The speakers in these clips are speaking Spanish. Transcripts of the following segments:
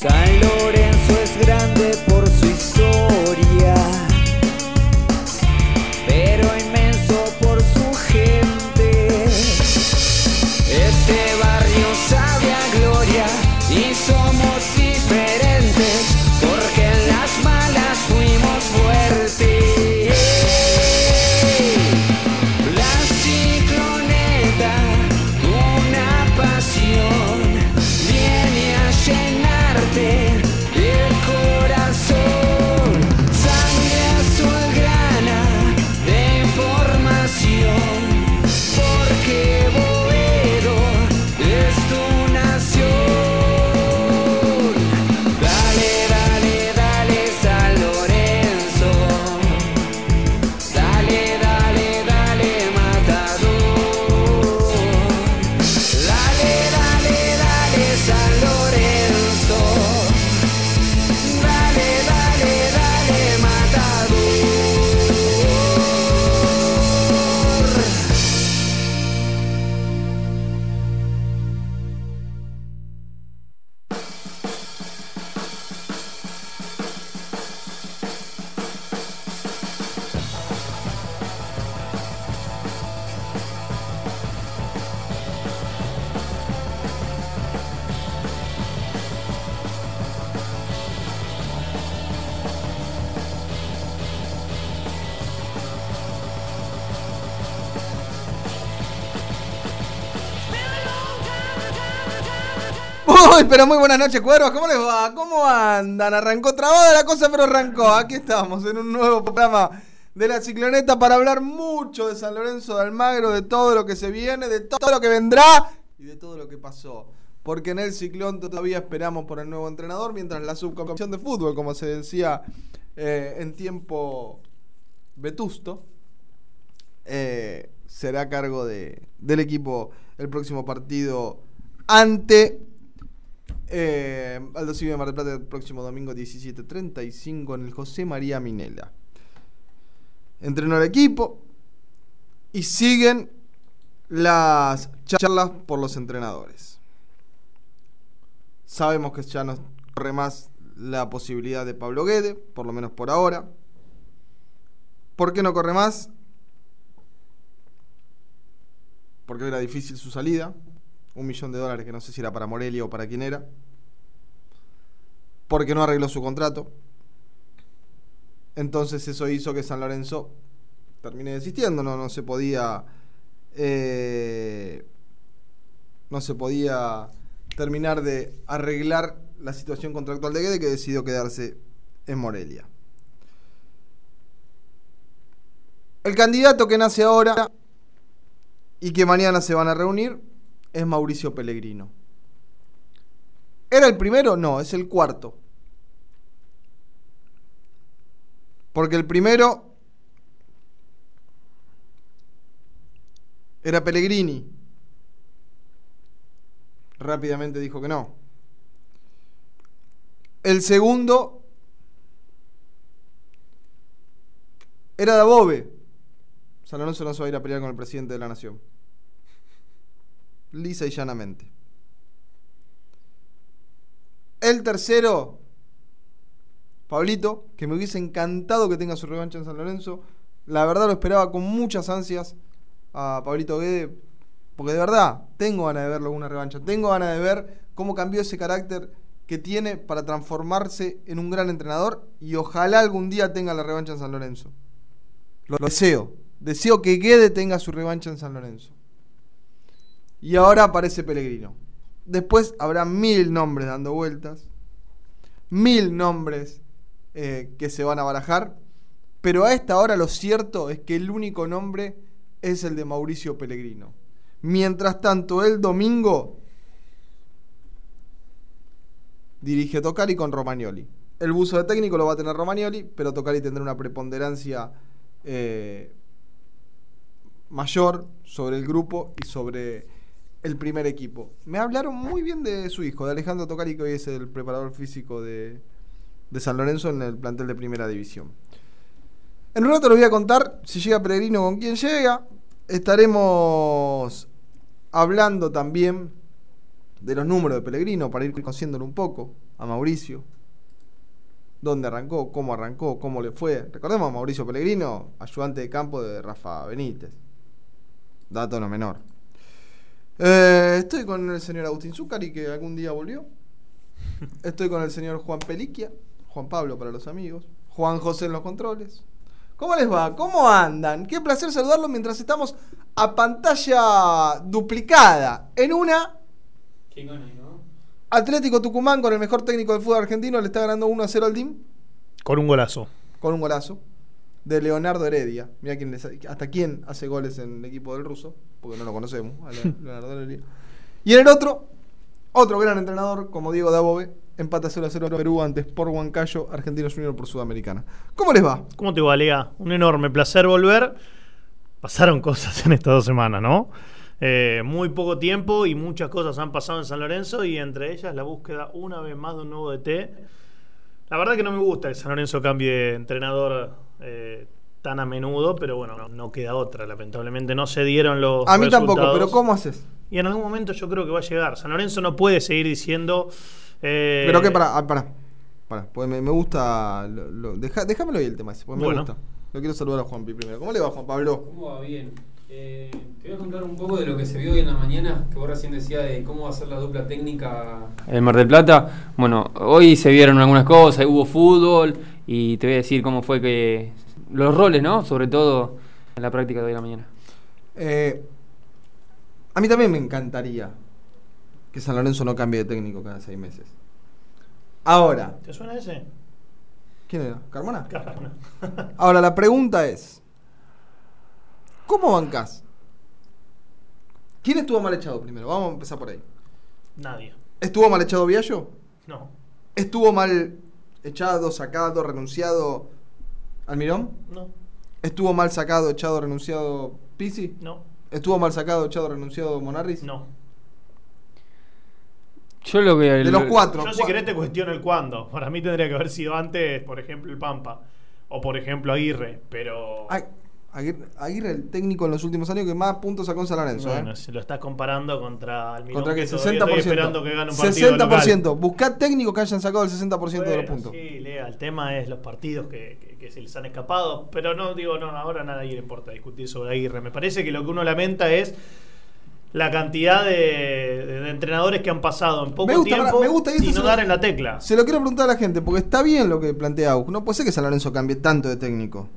San Lorenzo es grande por su historia, pero inmenso por su gente. Este barrio sabe a gloria y somos diferentes, porque en las malas fuimos fuertes. La Cicloneta, una pasión, viene a llenar el corazón. Sangre azul grana de formación, porque Boedo es tu nación. Dale, dale, dale San Lorenzo, dale, dale, dale Matador, dale, dale, dale San Lorenzo. Pero muy buenas noches, cuervos, ¿cómo les va? ¿Cómo andan? Arrancó trabada la cosa, pero arrancó. Aquí estamos en un nuevo programa de La Cicloneta para hablar mucho de San Lorenzo de Almagro, de todo lo que se viene, de todo lo que vendrá y de todo lo que pasó. Porque en el Ciclón todavía esperamos por el nuevo entrenador, mientras la subcomisión de fútbol, como se decía en tiempo vetusto, será a cargo del equipo el próximo partido ante... Aldo Civil de Mar del Plata el próximo domingo 17:35 en el José María Minella. Entrenó al equipo y siguen las charlas por los entrenadores. Sabemos que ya nos corre más la posibilidad de Pablo Guede, por lo menos por ahora. ¿Por qué no corre más? Porque era difícil su salida. $1 millón que no sé si era para Morelia o para quién era, porque no arregló su contrato. Entonces eso hizo que San Lorenzo termine desistiendo. No se podía terminar de arreglar la situación contractual de Guede, que decidió quedarse en Morelia. El candidato que nace ahora y que mañana se van a reunir es Mauricio Pellegrino. ¿Era el primero? No, es el cuarto. Porque el primero era Pellegrini. Rápidamente dijo que no. El segundo era Dabove. San Lorenzo no se va a ir a pelear con el presidente de la nación. Lisa y llanamente. El tercero, Pablito, que me hubiese encantado que tenga su revancha en San Lorenzo. La verdad lo esperaba con muchas ansias a Pablito Guede, porque de verdad tengo ganas de verlo en una revancha. Tengo ganas de ver cómo cambió ese carácter que tiene para transformarse en un gran entrenador, y ojalá algún día tenga la revancha en San Lorenzo. Lo deseo. Deseo que Guede tenga su revancha en San Lorenzo. Y ahora aparece Pellegrino. Después habrá 1000 nombres dando vueltas, 1000 nombres que se van a barajar, pero a esta hora lo cierto es que el único nombre es el de Mauricio Pellegrino. Mientras tanto, el domingo dirige Tocalli con Romagnoli. El buzo de técnico lo va a tener Romagnoli, pero Tocalli tendrá una preponderancia mayor sobre el grupo y sobre el primer equipo. Me hablaron muy bien de su hijo, de Alejandro Tocalli, que hoy es el preparador físico de San Lorenzo en el plantel de Primera División. En un rato les voy a contar si llega Pellegrino, con quién llega. Estaremos hablando también de los números de Pellegrino para ir conociéndolo un poco. a Mauricio, dónde arrancó, cómo le fue. Recordemos a Mauricio Pellegrino, ayudante de campo de Rafa Benítez. Dato no menor. Estoy con el señor Agustín Zuccari, que algún día volvió. Estoy con el señor Juan Pellicchia, Juan Pablo para los amigos, Juan José en los controles. ¿Cómo les va? ¿Cómo andan? Qué placer saludarlos mientras estamos a pantalla duplicada en una... ¿Qué gana, no? Atlético Tucumán con el mejor técnico del fútbol argentino le está ganando 1-0 al DIM. Con un golazo. Con un golazo de Leonardo Heredia. Mirá quién les, hasta quién hace goles en el equipo del Russo, porque no lo conocemos, a Leonardo Heredia. Y en el otro gran entrenador como Diego Dabove, empata 0-0 Perú ante Sport Huancayo, Argentinos Juniors por Sudamericana. ¿Cómo les va? ¿Cómo te va, Lega? Un enorme placer volver. Pasaron cosas en estas 2 semanas, ¿no? Muy poco tiempo y muchas cosas han pasado en San Lorenzo, y entre ellas la búsqueda una vez más de un nuevo DT. La verdad que no me gusta que San Lorenzo cambie de entrenador tan a menudo, pero bueno, no queda otra. Lamentablemente no se dieron los resultados. A mí tampoco, pero ¿cómo haces? Y en algún momento yo creo que va a llegar. San Lorenzo no puede seguir diciendo... Pero que para pues me gusta déjamelo ahí el tema ese, pues bueno. Me gusta. Lo quiero saludar a Juanpi primero. ¿Cómo le va, Juan Pablo? ¿Cómo va? Bien. Te voy a contar un poco de lo que se vio hoy en la mañana, que vos recién decías de cómo va a ser la dupla técnica en Mar del Plata. Bueno, hoy se vieron algunas cosas, hubo fútbol, y te voy a decir cómo fue que los roles, ¿no? Sobre todo en la práctica de hoy en la mañana. A mí también me encantaría que San Lorenzo no cambie de técnico cada 6 meses. Ahora... ¿Te suena ese? ¿Quién era? ¿Carmona? Carmona. Ahora, la pregunta es... ¿Cómo bancás? ¿Quién estuvo mal echado primero? Vamos a empezar por ahí. Nadie. ¿Estuvo mal echado Viallo? No. ¿Estuvo mal echado, sacado, renunciado Almirón? No. ¿Estuvo mal sacado, echado, renunciado Pizzi? No. ¿Estuvo mal sacado, echado, renunciado Monarriz? No. Yo lo que... De los 4. Yo si querés te cuestiono el cuándo. Para mí tendría que haber sido antes, por ejemplo, el Pampa. O por ejemplo Aguirre, pero... Aguirre, el técnico en los últimos años que más puntos sacó en San Lorenzo. Bueno, se lo estás comparando contra Almirón. Contra que 60%. Estoy esperando que gane un partido 60%. Local. Buscá técnicos que hayan sacado el 60% de los puntos. Sí, Lea, el tema es los partidos que se les han escapado. Pero no, digo, no, ahora nada le importa discutir sobre Aguirre. Me parece que lo que uno lamenta es... la cantidad de entrenadores que han pasado en poco tiempo, y no dar en la tecla. Se lo quiero preguntar a la gente, porque está bien lo que plantea Aug. No puede ser que San Lorenzo cambie tanto de técnico.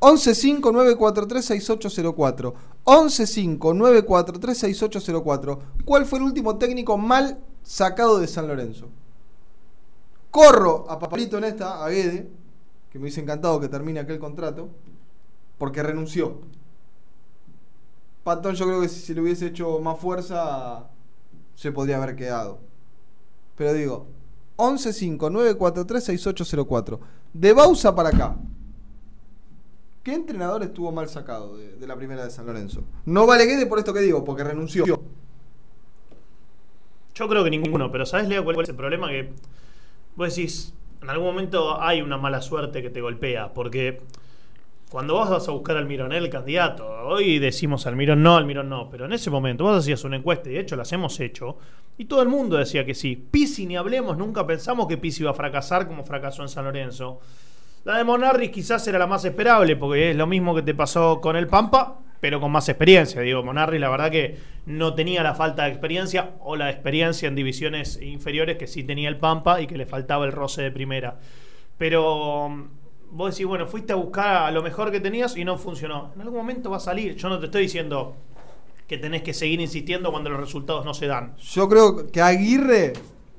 11-5-943-6804. 11-5-943-6804. ¿Cuál fue el último técnico mal sacado de San Lorenzo? Corro a Papalito en esta, a Guede, que me hubiese encantado que termine aquel contrato, porque renunció. Patón, yo creo que si le hubiese hecho más fuerza se podría haber quedado. Pero digo, 11-5-943-6804. De Bauza para acá, ¿qué entrenador estuvo mal sacado de la primera de San Lorenzo? No vale Guede por esto que digo, porque renunció. Yo creo que ninguno, pero ¿sabes, Leo, cuál es el problema? Que vos decís, en algún momento hay una mala suerte que te golpea, porque... cuando vos vas a buscar al Mironel, el candidato, hoy decimos Almirón no, pero en ese momento vos hacías una encuesta, y de hecho las hemos hecho, y todo el mundo decía que sí. Pizzi ni hablemos, nunca pensamos que Pizzi iba a fracasar como fracasó en San Lorenzo. La de Monarriz quizás era la más esperable, porque es lo mismo que te pasó con el Pampa, pero con más experiencia. Digo, Monarriz la verdad que no tenía la falta de experiencia, o la experiencia en divisiones inferiores que sí tenía el Pampa, y que le faltaba el roce de primera. Pero... vos decís, bueno, fuiste a buscar a lo mejor que tenías y no funcionó. En algún momento va a salir. Yo no te estoy diciendo que tenés que seguir insistiendo cuando los resultados no se dan. Yo creo que Aguirre,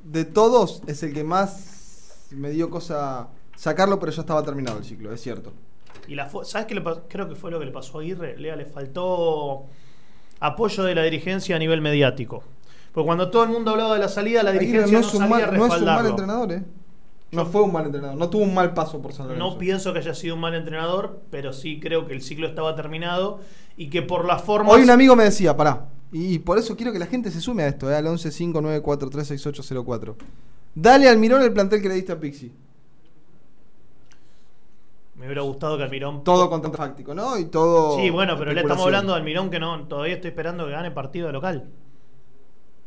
de todos, es el que más me dio cosa sacarlo, pero ya estaba terminado el ciclo, es cierto. Y ¿sabés qué creo que fue lo que le pasó a Aguirre? Lea, le faltó apoyo de la dirigencia a nivel mediático. Porque cuando todo el mundo hablaba de la salida, la dirigencia no salía a respaldarlo. No es un mal entrenador, No fue un mal entrenador, no tuvo un mal paso por San Lorenzo. No pienso que haya sido un mal entrenador, pero sí creo que el ciclo estaba terminado y que por las formas... Hoy un amigo me decía, pará, y por eso quiero que la gente se sume a esto, al 11-5-943-6804. Dale al Mirón el plantel que le diste a Pizzi. Me hubiera gustado que Almirón... todo contrafáctico, ¿no? Y todo... Sí, bueno, pero le estamos hablando de Almirón que no, todavía estoy esperando que gane partido local.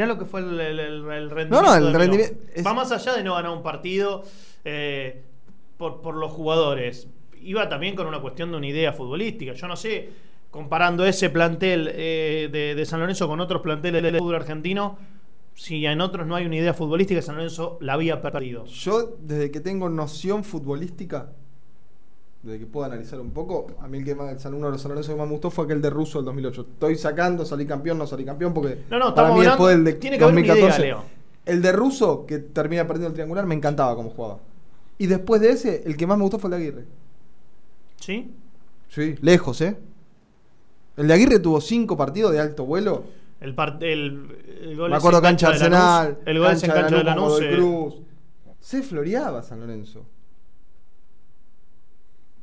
Mirá lo que fue el rendimiento. No, no, el rendimiento es... Va más allá de no ganar un partido por los jugadores. Iba también con una cuestión de una idea futbolística. Yo no sé, comparando ese plantel de San Lorenzo con otros planteles del fútbol argentino, si en otros no hay una idea futbolística, San Lorenzo la había perdido. Yo, desde que tengo noción futbolística, desde que puedo analizar un poco, a mí el que más, uno de los San Lorenzo que más me gustó fue aquel de Russo del 2008. Estoy sacando, salí campeón, no salí campeón, porque no, para mí después del de 2014, idea, el de Russo, que termina perdiendo el triangular, me encantaba cómo jugaba. Y después de ese, el que más me gustó fue el de Aguirre. ¿Sí? Sí, lejos, ¿eh? El de Aguirre tuvo 5 partidos de alto vuelo. El gol, me acuerdo, cancha de Arsenal, el gol en cancha de Lanús, Cruz. Se floreaba San Lorenzo.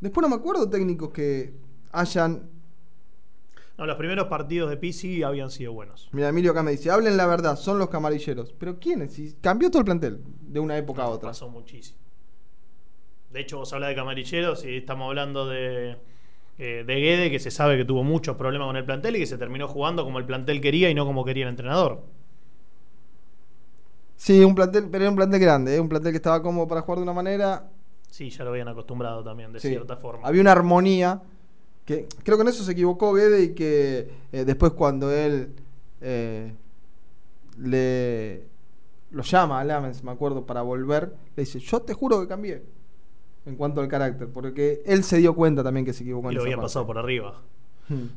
Después no me acuerdo técnicos que hayan... No, los primeros partidos de Pizzi habían sido buenos. Mira, Emilio acá me dice, hablen la verdad, son los camarilleros. ¿Pero quiénes? Si cambió todo el plantel de una época a otra. Pasó muchísimo. De hecho, vos hablás de camarilleros y estamos hablando de Guede, que se sabe que tuvo muchos problemas con el plantel y que se terminó jugando como el plantel quería y no como quería el entrenador. Sí, un plantel, pero era un plantel grande, un plantel que estaba cómodo para jugar de una manera. Sí, ya lo habían acostumbrado también, de cierta forma. Había una armonía que creo que en eso se equivocó Guede, y que después cuando él lo llama a Lamens, me acuerdo, para volver, le dice, yo te juro que cambié en cuanto al carácter, porque él se dio cuenta también que se equivocó. Y lo había pasado por arriba.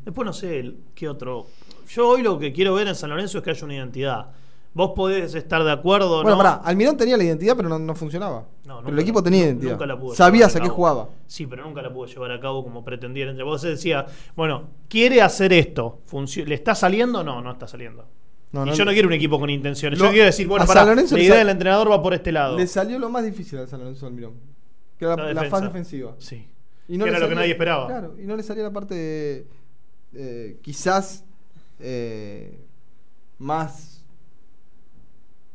Después no sé qué otro. Yo hoy lo que quiero ver en San Lorenzo es que haya una identidad. Vos podés estar de acuerdo o no. Bueno, pará, Almirón tenía la identidad, pero no funcionaba. No, nunca, pero el equipo tenía identidad. Nunca la pudo. Sabías a qué jugaba. Sí, pero nunca la pudo llevar a cabo como pretendía. Entre vos decía, bueno, quiere hacer esto. ¿Le está saliendo? No, no está saliendo. No, yo no quiero un equipo con intenciones. Yo quiero decir, bueno, pará, la idea del entrenador va por este lado. Le salió lo más difícil al San Lorenzo de Almirón, que era la fase defensiva. Sí. Y no, que era salía, lo que nadie esperaba. Claro, y no le salía la parte de, quizás más,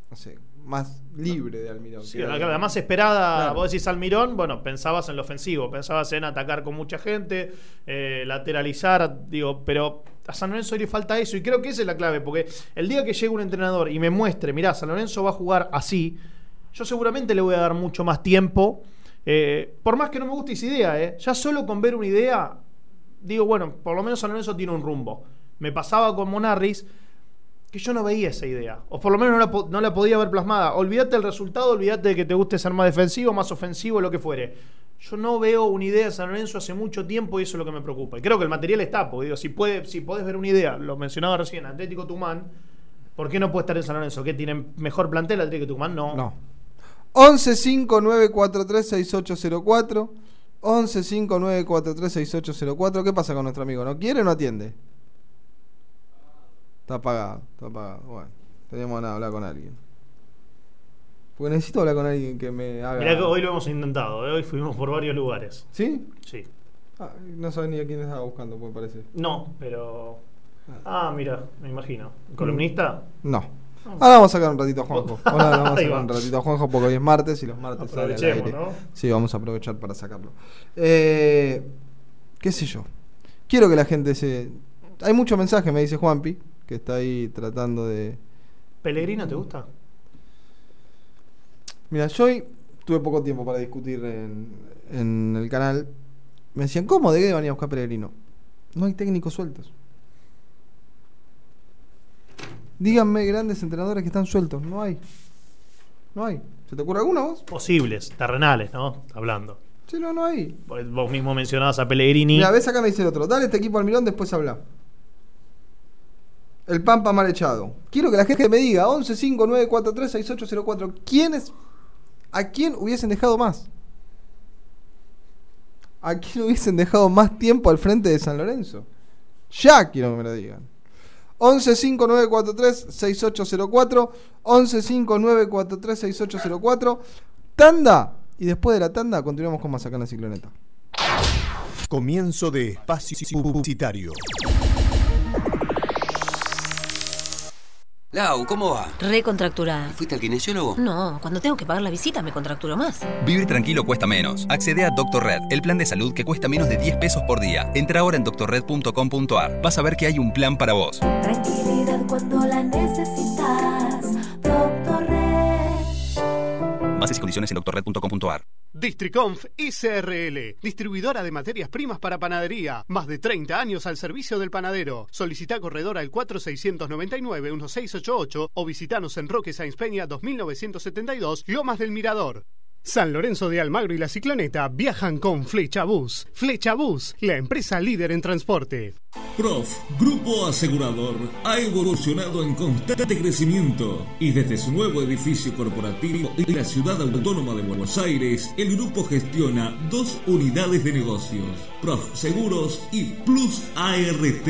no sé, más libre de Almirón. Sí, la más esperada, claro. Vos decís Almirón, bueno, pensabas en lo ofensivo, pensabas en atacar con mucha gente, lateralizar, digo, pero a San Lorenzo le falta eso, y creo que esa es la clave, porque el día que llegue un entrenador y me muestre, mirá, San Lorenzo va a jugar así, yo seguramente le voy a dar mucho más tiempo. Por más que no me guste esa idea, ya solo con ver una idea digo, bueno, por lo menos San Lorenzo tiene un rumbo. Me pasaba con Monarriz, que yo no veía esa idea, o por lo menos no la podía ver plasmada. Olvídate el resultado, olvídate de que te guste ser más defensivo, más ofensivo, lo que fuere. Yo no veo una idea de San Lorenzo hace mucho tiempo, y eso es lo que me preocupa. Y creo que el material está, porque digo, si podés ver una idea, lo mencionaba recién, Atlético Tucumán, ¿por qué no puede estar en San Lorenzo? ¿Qué tienen mejor plantel? Atlético Tucumán no. 11-5943-6804 11-5943-6804. ¿Qué pasa con nuestro amigo? ¿No quiere o no atiende? Está apagado, está apagado. Bueno, tenemos que hablar con alguien, porque necesito hablar con alguien que me haga... Mirá que hoy lo hemos intentado, hoy fuimos por varios lugares. ¿Sí? Sí. No sabés ni a quién estaba buscando, me parece. No, pero... Ah, mira, me imagino. ¿Columnista? No. Ahora vamos a sacar un ratito a Juanjo. Ahora vamos a sacar un ratito a Juanjo, porque hoy es martes y los martes sale al aire, ¿no? Sí, vamos a aprovechar para sacarlo. ¿Qué sé yo? Quiero que la gente se... Hay mucho mensaje, me dice Juanpi, que está ahí tratando de... ¿Pellegrino te gusta? Mira, yo hoy tuve poco tiempo para discutir en el canal. Me decían, ¿cómo de qué van a ir a buscar Pellegrino? No hay técnicos sueltos. Díganme grandes entrenadores que están sueltos. No hay. ¿Se te ocurre alguno vos? Posibles, terrenales, ¿no? Hablando. Sí, no hay. Vos mismo mencionabas a Pellegrini. Mira, ves acá me dice el otro, dale este equipo al Mirón, después habla. El Pampa mal echado. Quiero que la gente me diga 11-5943-6804 ¿A quién hubiesen dejado más? ¿A quién hubiesen dejado más tiempo al frente de San Lorenzo? Ya quiero que me lo digan. 11-5943-6804 11-5943-6804. Tanda. Y después de la tanda continuamos con más acá en La Cicloneta. Comienzo de espacio publicitario. Lau, ¿cómo va? Recontracturada. ¿Fuiste al kinesiólogo? No, cuando tengo que pagar la visita me contracturo más. Vivir tranquilo cuesta menos. Accede a Doctor Red, el plan de salud que cuesta menos de 10 pesos por día. Entra ahora en doctorred.com.ar. Vas a ver que hay un plan para vos. Tranquilidad cuando la necesitas. Doctor Red. Bases y condiciones en doctorred.com.ar. Districonf SRL, distribuidora de materias primas para panadería. Más de 30 años al servicio del panadero. Solicita corredor al 4699-1688 o visitanos en Roque Sáenz Peña 2972, Lomas del Mirador. San Lorenzo de Almagro y La Cicloneta viajan con Flecha Bus. Flecha Bus, la empresa líder en transporte. Prof, Grupo Asegurador, ha evolucionado en constante crecimiento y desde su nuevo edificio corporativo en la Ciudad Autónoma de Buenos Aires, el grupo gestiona 2 unidades de negocios, Prof Seguros y Plus ART.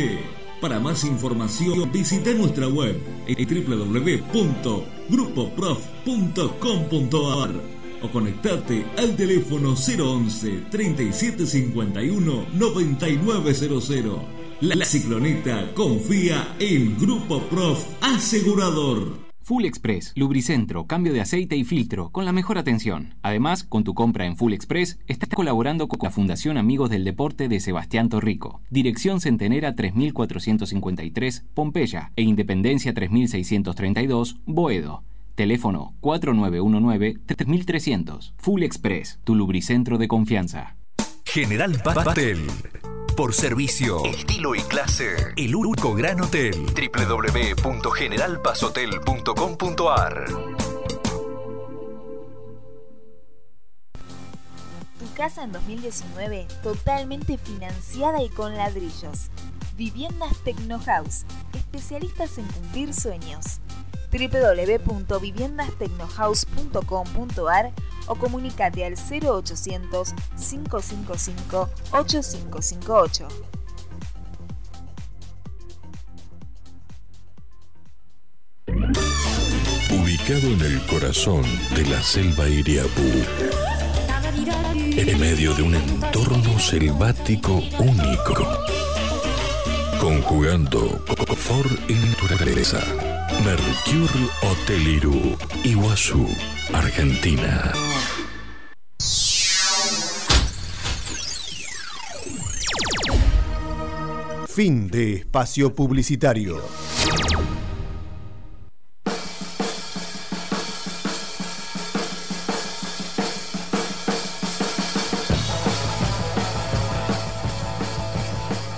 Para más información, visita nuestra web en www.grupoprof.com.ar o conectate al teléfono 011-3751-9900. La Cicloneta confía en Grupo Prof Asegurador. Full Express, Lubricentro, cambio de aceite y filtro, con la mejor atención. Además, con tu compra en Full Express, estás colaborando con la Fundación Amigos del Deporte de Sebastián Torrico. Dirección Centenera 3453, Pompeya, e Independencia 3632, Boedo. Teléfono 4919-3300. Full Express, tu lubricentro de confianza. General Pastel. Por servicio, estilo y clase. El único gran hotel. www.generalpazhotel.com.ar. Tu casa en 2019 totalmente financiada y con ladrillos. Viviendas Tecnohouse, especialistas en cumplir sueños. www.viviendastecnohouse.com.ar o comunicate al 0800 555 8558. Ubicado en el corazón de la selva Iriapú, en medio de un entorno selvático único, conjugando confort y naturaleza. Mercure Hotel Irú, Iguazú, Argentina. Fin de espacio publicitario.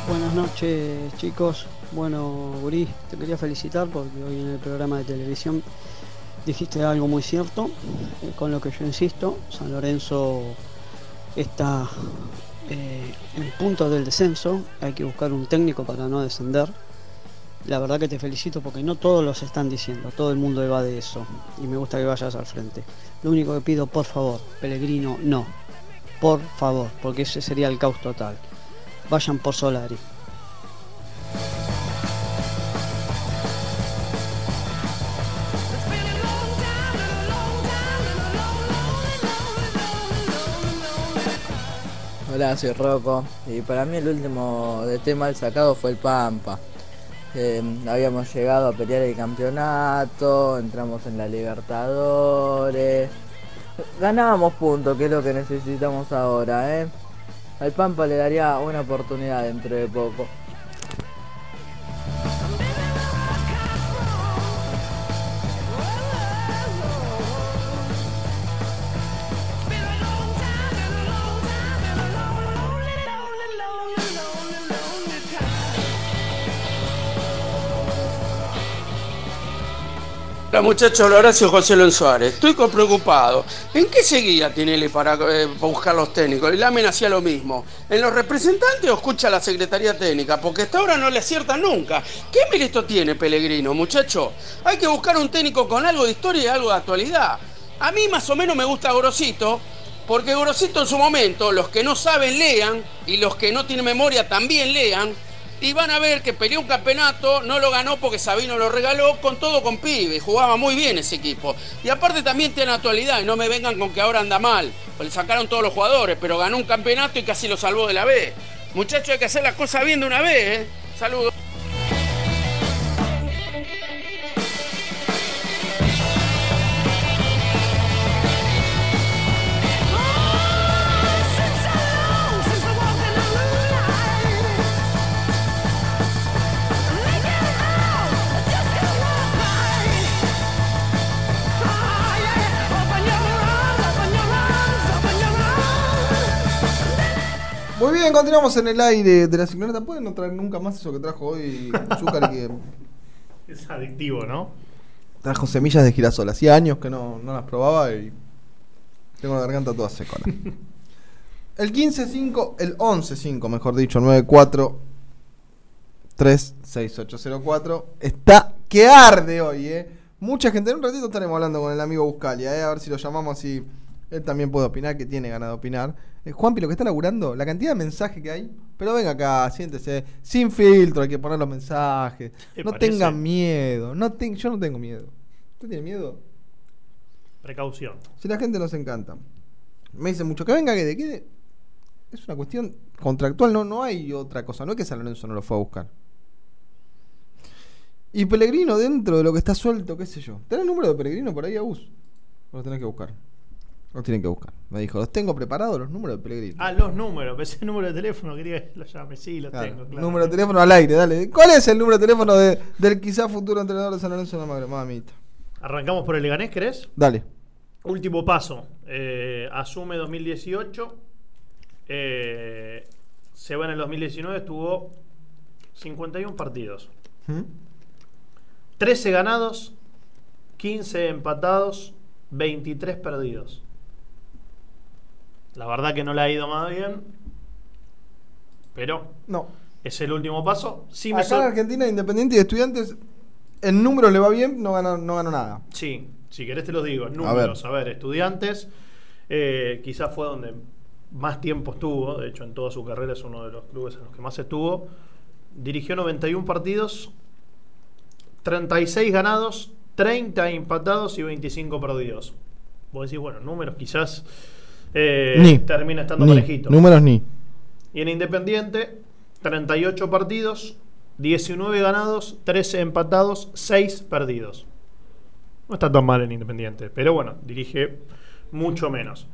Buenas noches, chicos. Bueno, Gurí, te quería felicitar porque hoy en el programa de televisión dijiste algo muy cierto, con lo que yo insisto. San Lorenzo está en punto del descenso, hay que buscar un técnico para no descender. La verdad que te felicito porque no todos los están diciendo, todo el mundo va de eso y me gusta que vayas al frente. Lo único que pido, por favor, Pellegrino, no, por favor, porque ese sería el caos total. Vayan por Solari. Hola, soy Rocco, y para mí el último de mal sacado fue el Pampa. Habíamos llegado a pelear el campeonato, entramos en la Libertadores, ganábamos puntos, que es lo que necesitamos ahora, ¿eh? Al Pampa le daría una oportunidad dentro de poco. Muchachos, Horacio José Lón Suárez, estoy preocupado. ¿En qué seguía Tinelli para buscar los técnicos? Y Lamen hacía lo mismo. ¿En los representantes o escucha a la Secretaría Técnica? Porque hasta ahora no le acierta nunca. ¿Qué mérito tiene Pellegrino, muchacho? Hay que buscar un técnico con algo de historia y algo de actualidad. A mí más o menos me gusta Gorosito, porque Gorosito en su momento, los que no saben lean y los que no tienen memoria también lean. Y van a ver que peleó un campeonato, no lo ganó porque Sabino lo regaló, con todo con pibe, jugaba muy bien ese equipo. Y aparte también tiene actualidad, y no me vengan con que ahora anda mal, o le sacaron todos los jugadores, pero ganó un campeonato y casi lo salvó de la B. Muchachos, hay que hacer las cosas bien de una vez, ¿eh? Saludos. Muy bien, continuamos en el aire de la Cicloneta. ¿Pueden no traer nunca más eso que trajo hoy Zúcar? Que... es adictivo, ¿no? Trajo semillas de girasol. Hacía años que no las probaba y tengo la garganta toda seca. El 15-5, el 11-5, mejor dicho, 9-4-3-6-8-0-4. Está que arde hoy, ¿eh? Mucha gente. En un ratito estaremos hablando con el amigo Buscaglia, ¿eh? A ver si lo llamamos y él también puede opinar, que tiene ganas de opinar. Juanpi, lo que está laburando, la cantidad de mensajes que hay. Pero venga acá, siéntese. Sin filtro, hay que poner los mensajes. No tengan miedo. Yo no tengo miedo. ¿Usted tiene miedo? Precaución. Si la gente nos encanta. Me dicen mucho que venga, que de quede. Es una cuestión contractual, no hay otra cosa. No es que San Lorenzo no lo fue a buscar. Y Pellegrino, dentro de lo que está suelto, qué sé yo. ¿Tenés el número de Pellegrino por ahí, Abus? O lo tenés que buscar. Los tienen que buscar. Me dijo, los tengo preparados los números de Pellegrino. Ah, los números. Pensé el número de teléfono, quería que lo llame. Sí, lo claro, tengo. Claro. Número de teléfono al aire, dale. ¿Cuál es el número de teléfono del quizá futuro entrenador de San Lorenzo de Almagro? Mamita. Arrancamos por el Leganés, ¿querés? Dale. Último paso. Asume 2018. Se va en el 2019. Estuvo 51 partidos. 13 ganados, 15 empatados, 23 perdidos. La verdad que no le ha ido más bien, pero no es el último paso. Sí, acá en Argentina, Independiente y Estudiantes, en números le va bien, no ganó nada. Sí, si querés te los digo. Números, a ver Estudiantes, quizás fue donde más tiempo estuvo. De hecho, en toda su carrera es uno de los clubes en los que más estuvo. Dirigió 91 partidos, 36 ganados, 30 empatados y 25 perdidos. Vos decís, bueno, números quizás... termina estando parejito. Números ni. Y en Independiente, 38 partidos, 19 ganados, 13 empatados, 6 perdidos. No está tan mal en Independiente, pero bueno, dirige mucho menos.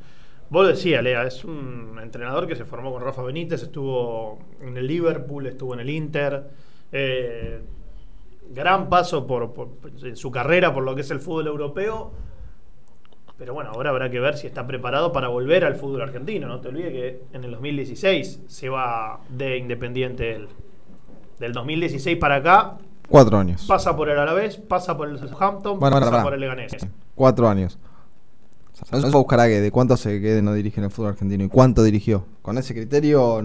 Vos decías, Lea, es un entrenador que se formó con Rafa Benítez, estuvo en el Liverpool, estuvo en el Inter. Gran paso en su carrera por lo que es el fútbol europeo. Pero bueno, ahora habrá que ver si está preparado para volver al fútbol argentino. No te olvides que en el 2016 se va de Independiente él. Del 2016 para acá. 4 años. Pasa por el Alavés, pasa por el Southampton, por el Leganés. 4 años. ¿Sabes para buscar a Guede? ¿Cuánto hace que Guede no dirige en el fútbol argentino? ¿Y cuánto dirigió? Con ese criterio...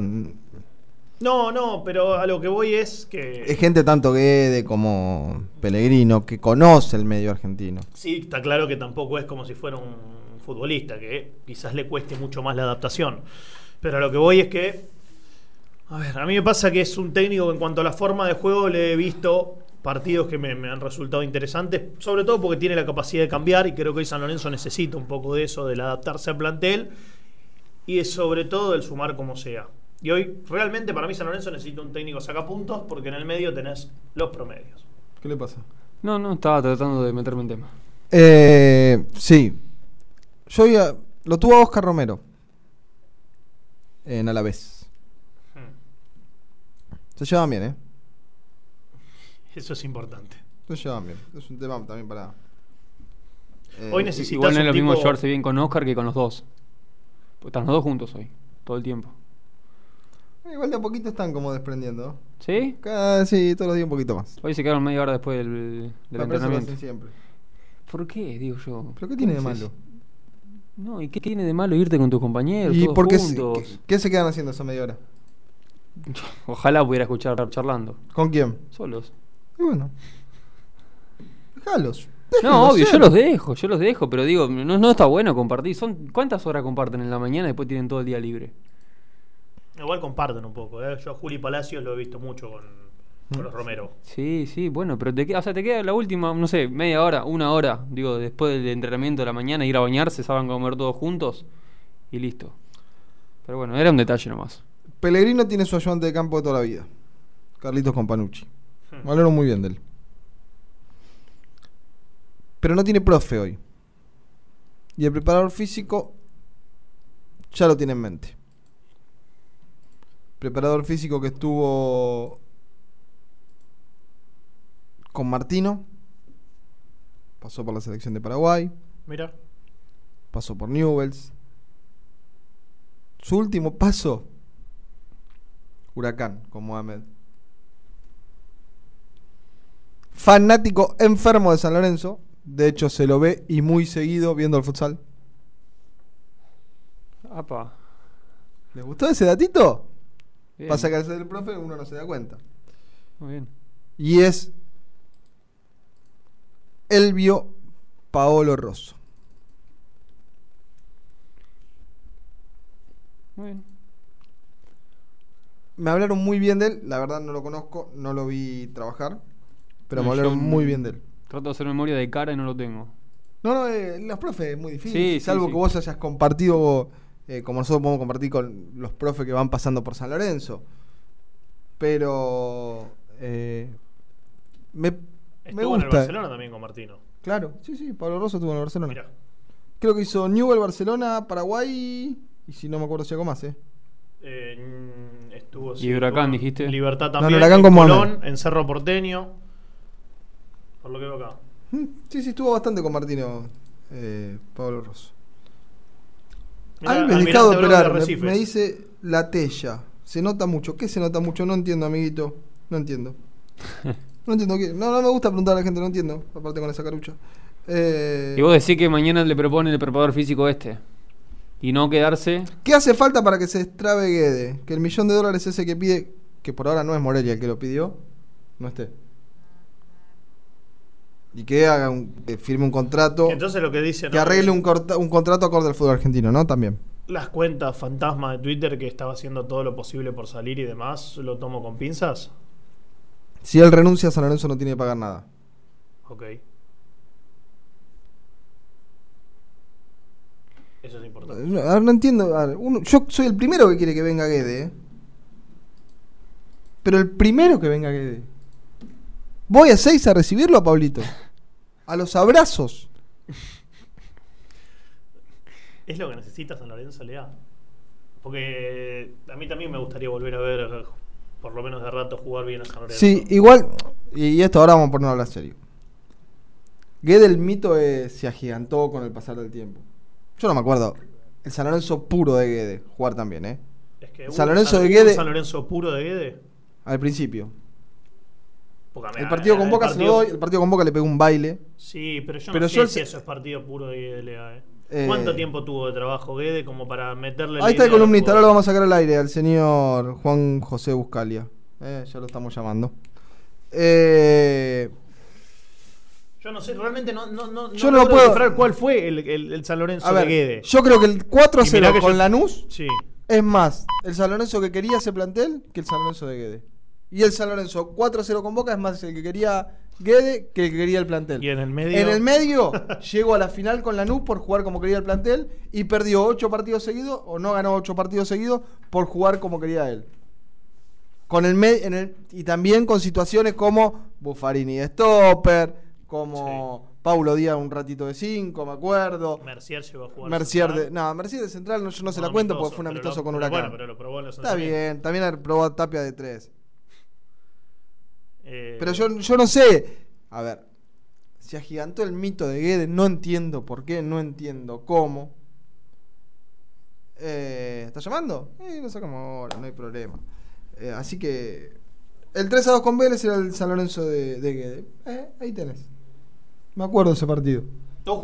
No, pero a lo que voy es que... es gente tanto Guede como Pellegrino que conoce el medio argentino. Sí, está claro que tampoco es como si fuera un futbolista, que quizás le cueste mucho más la adaptación. Pero a lo que voy es que... a ver, a mí me pasa que es un técnico que en cuanto a la forma de juego le he visto partidos que me han resultado interesantes, sobre todo porque tiene la capacidad de cambiar, y creo que hoy San Lorenzo necesita un poco de eso, del adaptarse al plantel y sobre todo del sumar como sea. Y hoy, realmente, para mí San Lorenzo necesita un técnico sacapuntos, porque en el medio tenés los promedios. ¿Qué le pasa? No, estaba tratando de meterme en tema. Sí. Yo lo tuve a Oscar Romero en Alavés. Se llevan bien, ¿eh? Eso es importante. Se llevan bien. Es un tema también para... hoy necesitas igual no es lo mismo llevarse bien con Oscar que con los dos. Pues están los dos juntos hoy, todo el tiempo. Igual de a poquito están como desprendiendo. ¿Sí? Sí, todos los días un poquito más. Hoy se quedaron media hora después del entrenamiento. Siempre. ¿Por qué? Digo yo. ¿Pero qué tiene de malo? No, ¿y qué tiene de malo irte con tus compañeros? ¿Y todos por qué juntos? ¿Qué se quedan haciendo esa media hora? Ojalá pudiera escuchar charlando. ¿Con quién? Solos. Y bueno. Déjalos. No, obvio, yo los dejo, pero digo, no está bueno compartir. ¿Cuántas horas comparten en la mañana y después tienen todo el día libre? Igual comparten un poco, ¿eh? Yo a Juli Palacios lo he visto mucho con los Romero. Sí, bueno, pero te queda la última, no sé, media hora, una hora, digo, después del entrenamiento de la mañana, ir a bañarse, saben comer todos juntos y listo. Pero bueno, era un detalle nomás. Pellegrino tiene su ayudante de campo de toda la vida, Carlitos Companucci. Valoro muy bien de él. Pero no tiene profe hoy. Y el preparador físico ya lo tiene en mente. Preparador físico que estuvo con Martino, pasó por la selección de Paraguay, mira, pasó por Newell's. Su último paso Huracán con Mohamed. Fanático enfermo de San Lorenzo. De hecho se lo ve y muy seguido viendo el futsal. Apa. ¿Les gustó ese datito? Bien. Pasa que al ser el profe uno no se da cuenta. Muy bien. Y es Elvio Paolo Rosso. Muy bien. Me hablaron muy bien de él. La verdad no lo conozco, no lo vi trabajar, pero no, me hablaron muy bien de él. Trato de hacer memoria de cara y no lo tengo. Los profes es muy difícil. Sí, salvo que vos hayas compartido, como nosotros podemos compartir con los profes que van pasando por San Lorenzo. Pero estuvo en el Barcelona también con Martino. Claro, sí, Pablo Rosso estuvo en el Barcelona. Mirá. Creo que hizo Newell, Barcelona, Paraguay y si no me acuerdo si algo más, estuvo. Y Huracán, dijiste. Libertad también. No, Huracán con Colón, en Cerro Porteño. Por lo que veo acá. Sí, estuvo bastante con Martino, Pablo Rosso. Alves dejado operar, me dice la Tella. Se nota mucho. ¿Qué se nota mucho? No entiendo, amiguito. No entiendo. No entiendo qué. No me gusta preguntar a la gente, no entiendo. Aparte con esa carucha. Y vos decís que mañana le propone el preparador físico este. Y no quedarse. ¿Qué hace falta para que se destrabe Guede? Que el $1 millón ese que pide, que por ahora no es Morelia el que lo pidió, no esté. Y que haga que firme un contrato. Entonces lo que dice, que arregle un contrato acorde al fútbol argentino, ¿no? También. Las cuentas fantasma de Twitter que estaba haciendo todo lo posible por salir y demás, ¿lo tomo con pinzas? Si él renuncia, San Lorenzo no tiene que pagar nada. Ok. Eso es importante. No entiendo. Yo soy el primero que quiere que venga Guede, ¿eh? Pero el primero que venga Guede. Voy a Seis a recibirlo a Pablito. A los abrazos. Es lo que necesita San Lorenzo, le da. Porque a mí también me gustaría volver a ver, por lo menos de rato, jugar bien a San Lorenzo. Sí, igual. Y esto ahora vamos a ponerlo a hablar serio. Guede, el mito se agigantó con el pasar del tiempo. Yo no me acuerdo. El San Lorenzo puro de Guede. Jugar también, ¿eh? Es que San Lorenzo de Guede. ¿San Lorenzo puro de Guede? Al principio. El partido con Boca se lo doy, el partido con Boca le pegó un baile. Sí, pero yo no sé si eso es partido puro de Guede. ¿Cuánto tiempo tuvo de trabajo Guede como para meterle? Ahí está el columnista, ahora lo vamos a sacar al aire, al señor Juan José Buscaglia. Ya lo estamos llamando. Yo no sé, realmente no yo no puedo descifrar cuál fue el San Lorenzo a ver, de Guede. Yo creo que el 4-0 con Lanús es más el San Lorenzo que quería ese plantel que el San Lorenzo de Guede. Y el San Lorenzo 4-0 con Boca es más el que quería Guede que el que quería el plantel. Y en el medio llegó a la final con Lanús por jugar como quería el plantel y perdió 8 partidos seguidos o no ganó 8 partidos seguidos por jugar como quería él. Con y también con situaciones como Buffarini de stopper, como Paulo Díaz un ratito de 5, me acuerdo. Mercier llegó a jugar. Mercier de central yo no se la cuento porque fue un amistoso con Huracán. Bueno, pero lo probó en los 11. Está bien, también probó a Tapia de 3. Pero yo no sé. A ver, se agigantó el mito de Guede. No entiendo por qué, no entiendo cómo. ¿Está llamando? Lo sacamos ahora, no hay problema. Así que el 3-2 con Vélez era el San Lorenzo de Guede. Ahí tenés. Me acuerdo ese partido. Yo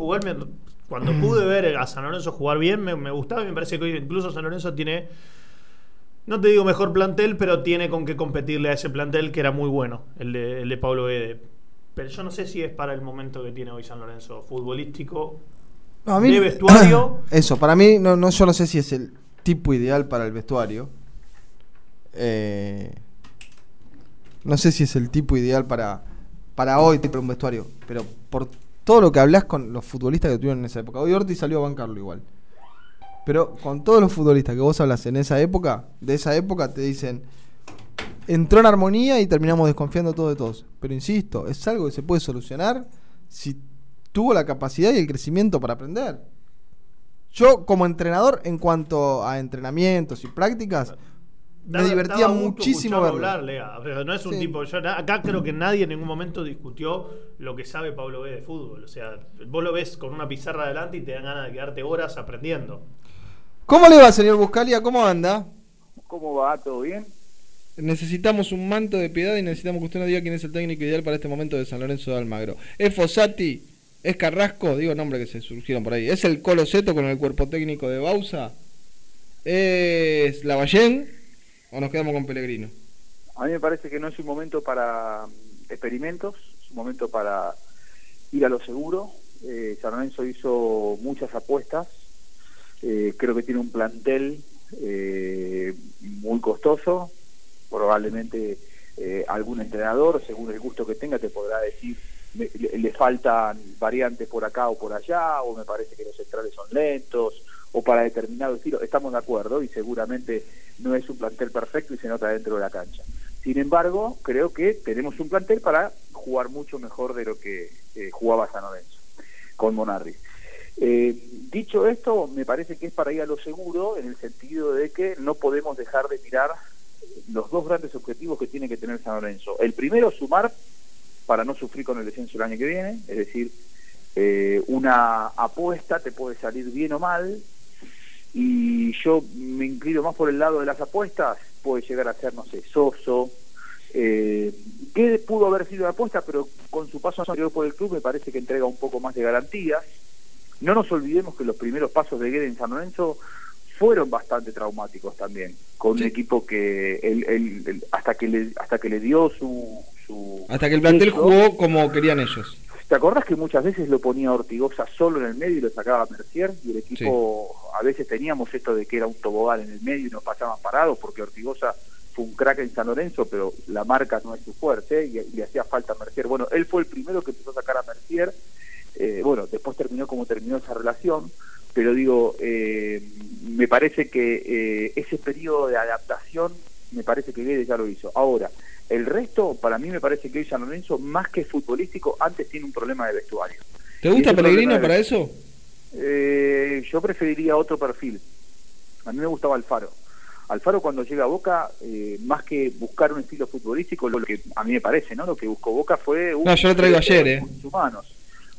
cuando pude ver a San Lorenzo jugar bien, me gustaba y me parece que incluso San Lorenzo tiene, no te digo mejor plantel, pero tiene con qué competirle a ese plantel que era muy bueno, el de Pablo Guede. Pero yo no sé si es para el momento que tiene hoy San Lorenzo futbolístico, de vestuario. Eso, para mí, no, yo no sé si es el tipo ideal para el vestuario. No sé si es el tipo ideal para hoy, para un vestuario. Pero por todo lo que hablás con los futbolistas que tuvieron en esa época. Hoy Ortiz salió a bancarlo igual. Pero con todos los futbolistas que vos hablas en esa época, de esa época te dicen, entró en armonía y terminamos desconfiando todos de todos. Pero insisto, es algo que se puede solucionar si tuvo la capacidad y el crecimiento para aprender. Yo como entrenador, en cuanto a entrenamientos y prácticas, me divertía muchísimo verlo. No es un tipo. Yo acá creo que nadie en ningún momento discutió lo que sabe Pablo B de fútbol. O sea, vos lo ves con una pizarra adelante y te dan ganas de quedarte horas aprendiendo. ¿Cómo le va, señor Buscaglia? ¿Cómo anda? ¿Cómo va? ¿Todo bien? Necesitamos un manto de piedad y necesitamos que usted nos diga quién es el técnico ideal para este momento de San Lorenzo de Almagro. ¿Es Fossati? ¿Es Carrasco? Digo nombres que se surgieron por ahí. ¿Es el Colo Seto con el cuerpo técnico de Bauza? ¿Es Lavallén? ¿O nos quedamos con Pellegrino? A mí me parece que no es un momento para experimentos, es un momento para ir a lo seguro. San Lorenzo hizo muchas apuestas, creo que tiene un plantel muy costoso, probablemente algún entrenador, según el gusto que tenga, te podrá decir le faltan variantes por acá o por allá, o me parece que los centrales son lentos, o para determinado estilo. Estamos de acuerdo y seguramente no es un plantel perfecto y se nota dentro de la cancha. Sin embargo, creo que tenemos un plantel para jugar mucho mejor de lo que jugaba San Lorenzo con Monarriz. Dicho esto, me parece que es para ir a lo seguro, en el sentido de que no podemos dejar de mirar los dos grandes objetivos que tiene que tener San Lorenzo. El primero, sumar para no sufrir con el descenso el año que viene, es decir, una apuesta te puede salir bien o mal, y yo me inclino más por el lado de las apuestas. Puede llegar a ser, no sé, Soso, que pudo haber sido una apuesta, pero con su paso anterior por el club me parece que entrega un poco más de garantías. No nos olvidemos que los primeros pasos de Guede en San Lorenzo fueron bastante traumáticos también, con un equipo que hasta que le dio su hasta que el plantel jugó como querían ellos. ¿Te acordás que muchas veces lo ponía Ortigosa solo en el medio y lo sacaba a Mercier? Y el equipo, sí, a veces teníamos esto de que era un tobogán en el medio y nos pasaban parados, porque Ortigosa fue un crack en San Lorenzo, pero la marca no es su fuerte, y le hacía falta a Mercier. Bueno, él fue el primero que empezó a sacar a Mercier. Bueno, después terminó como terminó esa relación, pero digo, me parece que ese periodo de adaptación, me parece que Guede ya lo hizo. Ahora, el resto, para mí me parece que hoy San Lorenzo, más que futbolístico, antes tiene un problema de vestuario. ¿Te gusta Pellegrino para eso? Yo preferiría otro perfil. A mí me gustaba Alfaro. Alfaro, cuando llega a Boca, más que buscar un estilo futbolístico, lo que a mí me parece, ¿no? Lo que buscó Boca fue un... No, yo lo traigo ayer, humanos.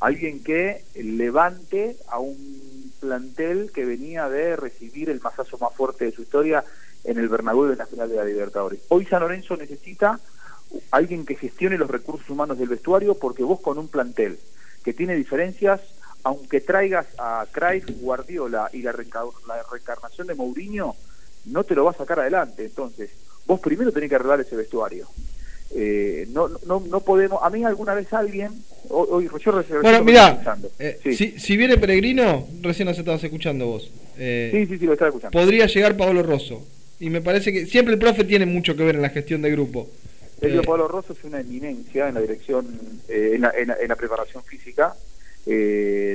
Alguien que levante a un plantel que venía de recibir el mazazo más fuerte de su historia en el Bernabéu de la final de la Libertadores. Hoy San Lorenzo necesita alguien que gestione los recursos humanos del vestuario, porque vos con un plantel que tiene diferencias, aunque traigas a Cruyff, Guardiola y la reencarnación de Mourinho, no te lo va a sacar adelante. Entonces, vos primero tenés que arreglar ese vestuario. No podemos... A mí alguna vez alguien... Bueno, mirá, si viene Pellegrino, recién nos estabas escuchando vos. Sí, lo estaba escuchando. Podría llegar Pablo Rosso. Y me parece que siempre el profe tiene mucho que ver en la gestión de grupo. Elvio Paolo Rosso es una eminencia en la dirección, en la preparación física.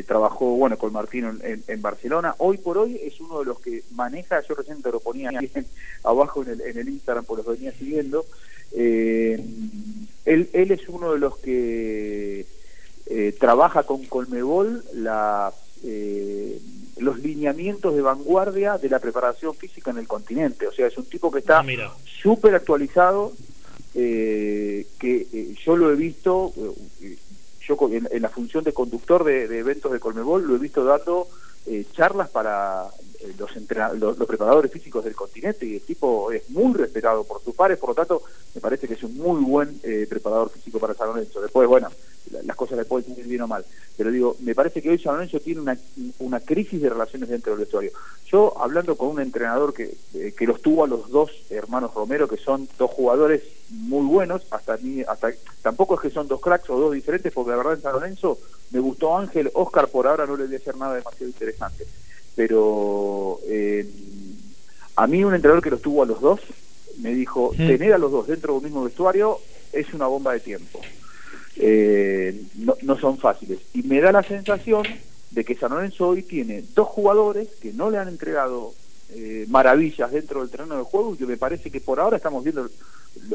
Trabajó, bueno, con Martino en Barcelona. Hoy por hoy es uno de los que maneja. Yo recién te lo ponía abajo en el Instagram, por los que venía siguiendo. Él es uno de los que trabaja con Colmebol los lineamientos de vanguardia de la preparación física en el continente. O sea, es un tipo que está súper actualizado, que yo lo he visto, yo en la función de conductor de eventos de Colmebol lo he visto dando charlas para los preparadores físicos del continente, y el tipo es muy respetado por sus pares. Por lo tanto, me parece que es un muy buen preparador físico para San Lorenzo. Después, bueno, las cosas le pueden ir bien o mal, pero digo, me parece que hoy San Lorenzo tiene una crisis de relaciones dentro del vestuario. Yo, hablando con un entrenador que los tuvo a los dos hermanos Romero, que son dos jugadores muy buenos, tampoco es que son dos cracks o dos diferentes, porque la verdad en San Lorenzo me gustó Ángel. Oscar por ahora no le voy a hacer nada demasiado interesante, pero a mí un entrenador que los tuvo a los dos me dijo, tener a los dos dentro de un mismo vestuario es una bomba de tiempo, no son fáciles, y me da la sensación de que San Lorenzo hoy tiene dos jugadores que no le han entregado maravillas dentro del terreno de juego, y que me parece que por ahora estamos viendo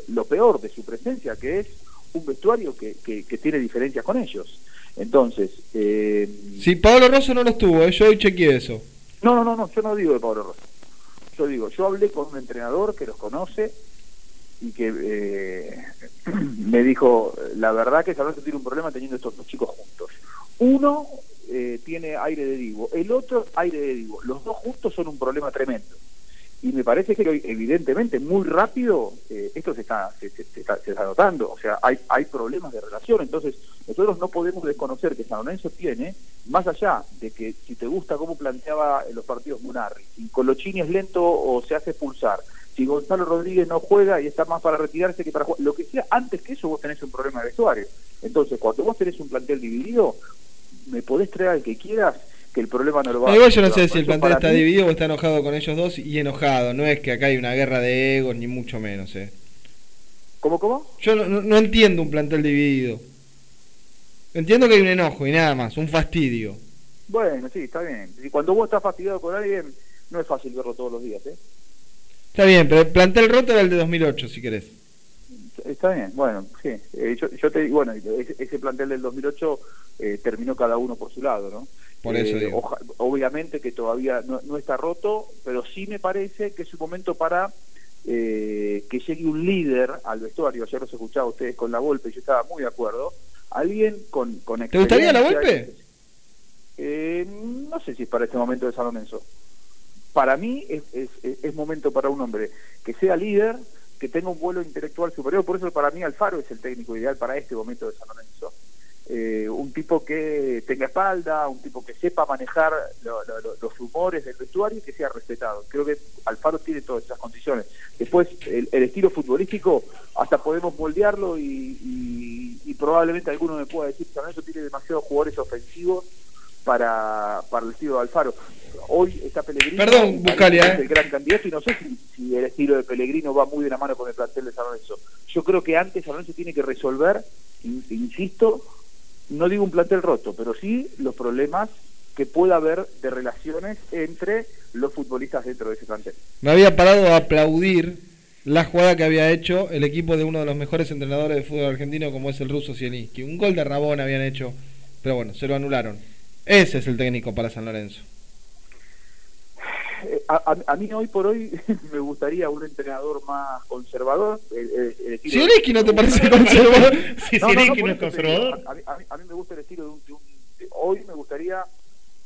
lo peor de su presencia, que es un vestuario que tiene diferencias con ellos. Entonces, si Pablo Rosso no lo estuvo, yo hoy chequeé eso. No, yo no digo de Pablo Rosso. Yo digo, yo hablé con un entrenador que los conoce y que me dijo, la verdad que San Lorenzo tiene un problema teniendo estos dos chicos juntos. Uno tiene aire de divo, el otro aire de divo. Los dos juntos son un problema tremendo. y me parece que hoy, evidentemente, muy rápido, esto se está notando. O sea, hay problemas de relación. Entonces, nosotros no podemos desconocer que San Lorenzo tiene, más allá de que si te gusta cómo planteaba en los partidos Monarriz, si Colochini es lento o se hace expulsar, si Gonzalo Rodríguez no juega y está más para retirarse que para jugar, lo que sea, antes que eso vos tenés un problema de vestuario. Entonces, cuando vos tenés un plantel dividido, me podés traer al que quieras, que el problema no lo va a hacer. Yo no sé si el plantel está dividido o está enojado con ellos dos y enojado. No es que acá hay una guerra de egos, ni mucho menos. ¿Cómo? Yo no entiendo un plantel dividido. Entiendo que hay un enojo y nada más, un fastidio. Bueno, sí, está bien. Y cuando vos estás fastidiado con alguien, no es fácil verlo todos los días, ¿eh? Está bien, pero el plantel roto era el de 2008, si querés. Está bien, bueno, sí. Yo te digo, bueno, ese plantel del 2008 terminó cada uno por su lado, ¿no? Por eso digo. Obviamente que todavía no está roto, pero sí me parece que es un momento para que llegue un líder al vestuario. Ayer los escuchaba a ustedes con La Volpe, yo estaba muy de acuerdo. Alguien con experiencia. ¿Te gustaría La Volpe? No sé si es para este momento de San Lorenzo. Para mí es momento para un hombre que sea líder, que tenga un vuelo intelectual superior. Por eso para mí Alfaro es el técnico ideal para este momento de San Lorenzo. Un tipo que tenga espalda, un tipo que sepa manejar los humores del vestuario y que sea respetado. Creo que Alfaro tiene todas esas condiciones. Después, el estilo futbolístico, hasta podemos moldearlo y probablemente alguno me pueda decir que San Lorenzo tiene demasiados jugadores ofensivos para el estilo de Alfaro. Hoy está Pellegrino, perdón, Buscaglia, es el gran candidato, y no sé si el estilo de Pellegrino va muy de la mano con el plantel de San Lorenzo. Yo creo que antes San Lorenzo tiene que resolver, insisto, no digo un plantel roto, pero sí los problemas que pueda haber de relaciones entre los futbolistas dentro de ese plantel. Me había parado a aplaudir la jugada que había hecho el equipo de uno de los mejores entrenadores de fútbol argentino, como es el ruso Sielinski. Un gol de Rabona habían hecho, pero bueno, se lo anularon. Ese es el técnico para San Lorenzo. A mí hoy por hoy me gustaría un entrenador más conservador. ¿Sielinski no te parece conservador? Si Sielinski no es conservador. A mí me gusta el estilo de un hoy me gustaría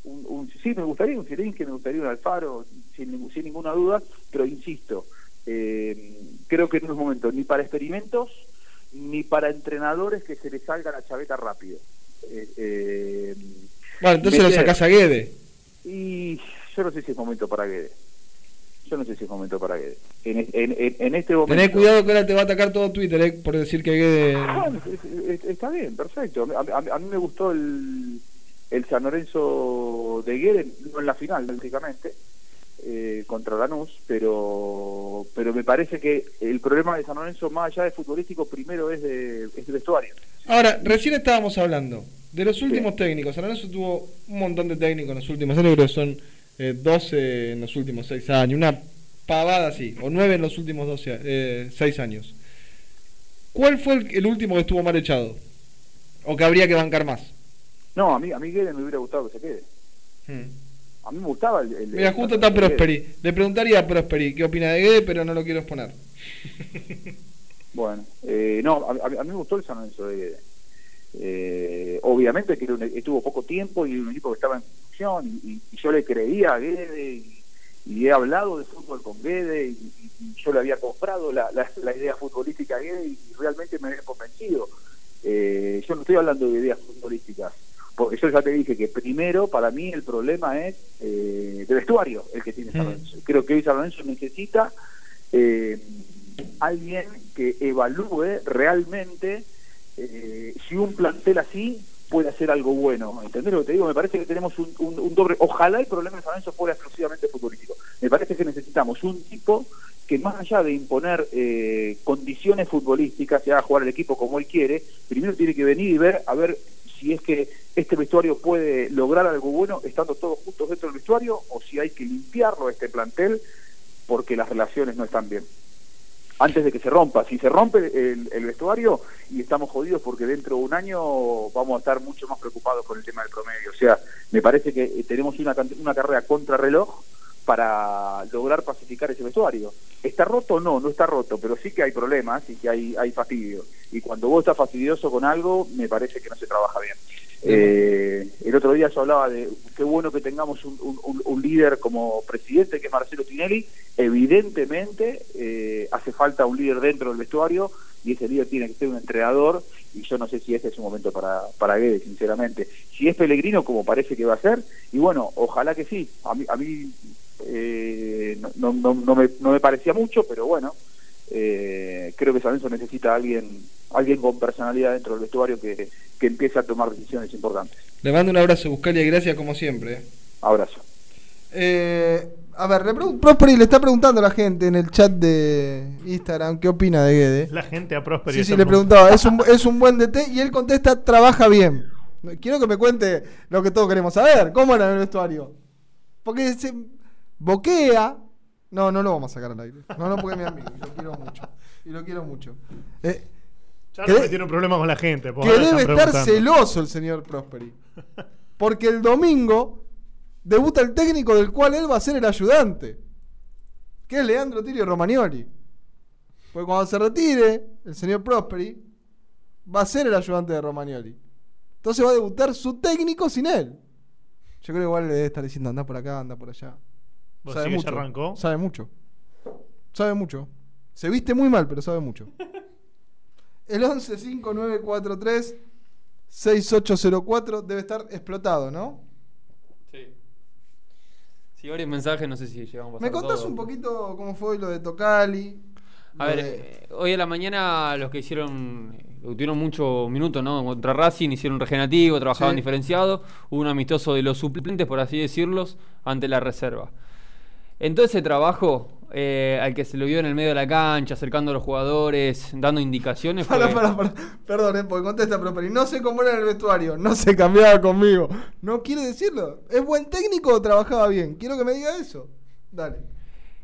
un Sielinski, me gustaría un Alfaro, sin ninguna duda, pero insisto, creo que no es momento ni para experimentos ni para entrenadores que se les salga la chaveta rápido. Bueno, entonces lo sacás a Guede. Y yo no sé si es momento para Guede. En este momento. Tenés cuidado que ahora te va a atacar todo Twitter por decir que Guede. Ah, está bien, perfecto. A mí me gustó el San Lorenzo de Guede, no en la final, prácticamente, contra Lanús, pero me parece que el problema de San Lorenzo, más allá de futbolístico, primero es de vestuario. Ahora, recién estábamos hablando de los últimos técnicos. San Lorenzo tuvo un montón de técnicos en los últimos años, creo que son 12 en los últimos 6 años, una pavada así, o 9 en los últimos 6 años. ¿Cuál fue el último que estuvo mal echado? ¿O que habría que bancar más? No, a mí Guede me hubiera gustado que se quede. A mí me gustaba el mira, justo está Prosperi. Le preguntaría a Prosperi qué opina de Guede, pero no lo quiero exponer. Bueno, no, a mí me gustó el San Lorenzo de Guede. Obviamente que estuvo poco tiempo y un equipo que estaba en función y yo le creía a Guede y he hablado de fútbol con Guede y yo le había comprado la idea futbolística a Guede y realmente me había convencido. Yo no estoy hablando de ideas futbolísticas, porque yo ya te dije que primero para mí el problema es de vestuario el que tiene San Lorenzo. Creo que hoy San Lorenzo necesita alguien que evalúe realmente si un plantel así puede hacer algo bueno. ¿Entendés lo que te digo? Me parece que tenemos un doble. Ojalá el problema de San Lorenzo fuera exclusivamente futbolístico. Me parece que necesitamos un tipo que, más allá de imponer condiciones futbolísticas, se haga jugar el equipo como él quiere, primero tiene que venir y ver a ver si es que este vestuario puede lograr algo bueno estando todos juntos dentro del vestuario, o si hay que limpiarlo a este plantel porque las relaciones no están bien, antes de que se rompa. Si se rompe el vestuario, y estamos jodidos, porque dentro de un año vamos a estar mucho más preocupados con el tema del promedio. O sea, me parece que tenemos una carrera contrarreloj para lograr pacificar ese vestuario. ¿Está roto o no? No está roto, pero sí que hay problemas y que hay fastidio. Y cuando vos estás fastidioso con algo, me parece que no se trabaja bien. El otro día yo hablaba de qué bueno que tengamos un líder como presidente, que es Marcelo Tinelli. Evidentemente hace falta un líder dentro del vestuario, y ese líder tiene que ser un entrenador, y yo no sé si ese es un momento para Guede, sinceramente. Si es Pellegrino, como parece que va a ser, y bueno, ojalá que sí. A mí no me parecía mucho, pero bueno, creo que San Lorenzo necesita a alguien con personalidad dentro del vestuario que empiece a tomar decisiones importantes. Le mando un abrazo, Buscaglia, gracias como siempre. Abrazo. A ver, Prosperi le está preguntando a la gente en el chat de Instagram qué opina de Guede. La gente a Prosperi. Sí, le preguntaba, es un buen DT, y él contesta, trabaja bien. Quiero que me cuente lo que todos queremos saber, ¿cómo era en el vestuario? Porque se boquea. No lo vamos a sacar al aire. No, porque es mi amigo, lo quiero mucho. Y lo quiero mucho. Ya no tiene un problema con la gente. Que debe estar celoso el señor Prosperi. Porque el domingo debuta el técnico del cual él va a ser el ayudante, que es Leandro Tirio Romagnoli. Porque cuando se retire el señor Prosperi, va a ser el ayudante de Romagnoli. Entonces va a debutar su técnico sin él. Yo creo que igual le debe estar diciendo, anda por acá, anda por allá. ¿Vos sabe mucho, arrancó? Sabe mucho. Se viste muy mal, pero sabe mucho. El 11-5943-6804 debe estar explotado, ¿no? Sí, varios mensajes, no sé si llegamos a pasar. ¿Me contás todo un poquito cómo fue lo de Tocalli? Hoy a la mañana los que tuvieron muchos minutos, ¿no? Contra Racing, hicieron un regenerativo, trabajaban diferenciado. Hubo un amistoso de los suplentes, por así decirlos, ante la reserva. En todo ese trabajo, al que se lo vio en el medio de la cancha, acercando a los jugadores, dando indicaciones. Para. Perdón, porque contesta, pero no sé cómo era el vestuario, no se cambiaba conmigo. No quiere decirlo. ¿Es buen técnico o trabajaba bien? Quiero que me diga eso. Dale.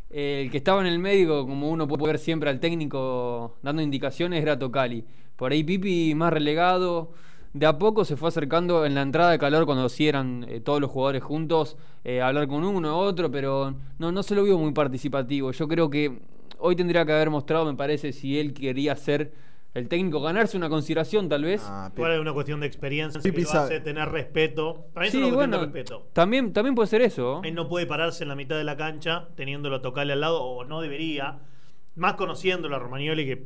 El que estaba en el medio, como uno puede ver siempre al técnico dando indicaciones, era Tocalli. Por ahí Pipi más relegado, de a poco se fue acercando en la entrada de calor, cuando sí eran todos los jugadores juntos, hablar con uno u otro, pero no se lo vio muy participativo. Yo creo que hoy tendría que haber mostrado, me parece, si él quería ser el técnico, ganarse una consideración tal vez. Igual es una cuestión de experiencia, Pipi, que lo hace tener respeto. También es una cuestión de respeto. También puede ser eso. Él no puede pararse en la mitad de la cancha teniéndolo a Tocalli al lado, o no debería. Más conociéndolo a Romagnoli, que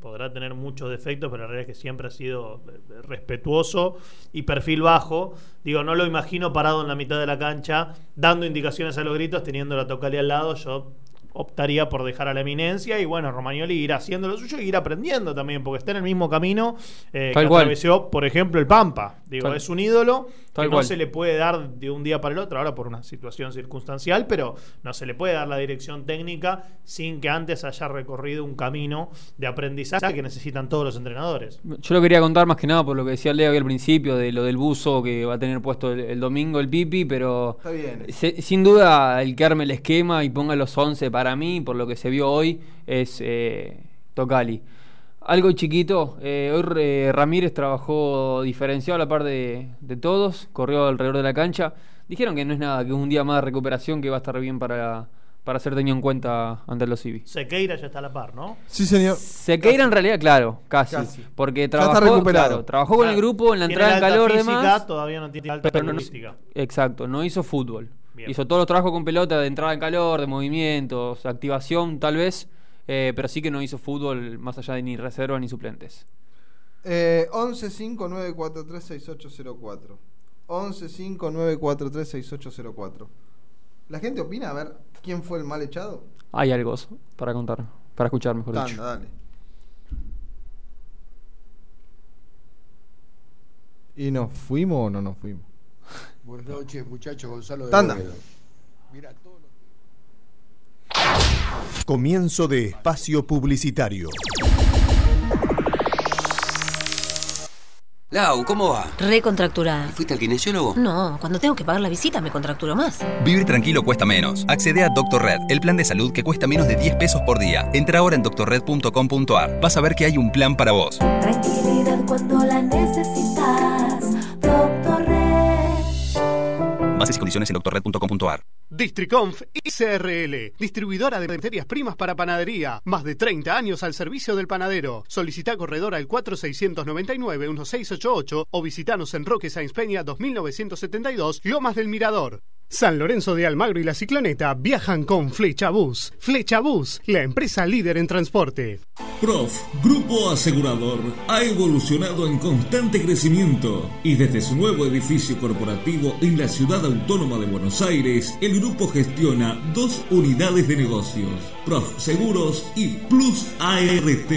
podrá tener muchos defectos, pero la realidad es que siempre ha sido respetuoso y perfil bajo. Digo, no lo imagino parado en la mitad de la cancha dando indicaciones a los gritos, teniéndolo a Tocalli al lado. Yo optaría por dejar a la eminencia, y bueno, Romagnoli irá haciendo lo suyo y irá aprendiendo también, porque está en el mismo camino que atravesó, por ejemplo, el Pampa. Es un ídolo que no se le puede dar de un día para el otro, ahora por una situación circunstancial, pero no se le puede dar la dirección técnica sin que antes haya recorrido un camino de aprendizaje que necesitan todos los entrenadores. Yo lo quería contar más que nada por lo que decía Leo al principio, de lo del buzo que va a tener puesto el domingo el Pipi, pero está bien. Sin duda el que arme el esquema y ponga los 11 para mí, por lo que se vio hoy, es Tocalli. Algo chiquito, hoy Ramírez trabajó diferenciado a la par de todos, corrió alrededor de la cancha. Dijeron que no es nada, que es un día más de recuperación, que va a estar bien para ser tenido en cuenta ante los civis. Sequeira ya está a la par, ¿no? Sí, señor. Sequeira casi. En realidad, claro, casi. Porque trabajó con el grupo en la entrada en calor, demás. Todavía no tiene alta física. Exacto, no hizo fútbol. Bien. Hizo todos los trabajos con pelota, de entrada en calor, de movimientos, activación tal vez, pero sí que no hizo fútbol más allá de ni reserva ni suplentes. 11-5943-6804. 11-5943-6804. ¿La gente opina? A ver, ¿quién fue el mal echado? Hay algo para contar, para escuchar, mejor dicho. Dale. ¿Y nos fuimos o no nos fuimos? Buenas noches, muchachos. Gonzalo de Boedo. Mira, comienzo de espacio publicitario. Lau, ¿cómo va? Recontracturada. ¿Fuiste al kinesiólogo? No, cuando tengo que pagar la visita me contracturo más. Vivir tranquilo cuesta menos. Accede a Doctor Red, el plan de salud que cuesta menos de 10 pesos por día. Entra ahora en doctorred.com.ar. Vas a ver que hay un plan para vos. Tranquilidad cuando la necesitas. Doctor Red. Bases y condiciones en doctorred.com.ar. Districonf SRL, distribuidora de materias primas para panadería, más de 30 años al servicio del panadero. Solicita corredor al 4699-1688 o visitanos en Roque Sáenz Peña 2972, Lomas del Mirador. San Lorenzo de Almagro y La Cicloneta viajan con Flechabús. Flechabús, la empresa líder en transporte. Prof, Grupo Asegurador, ha evolucionado en constante crecimiento y desde su nuevo edificio corporativo en la Ciudad Autónoma de Buenos Aires, el grupo gestiona 2 unidades de negocios, Prof Seguros y Plus ART.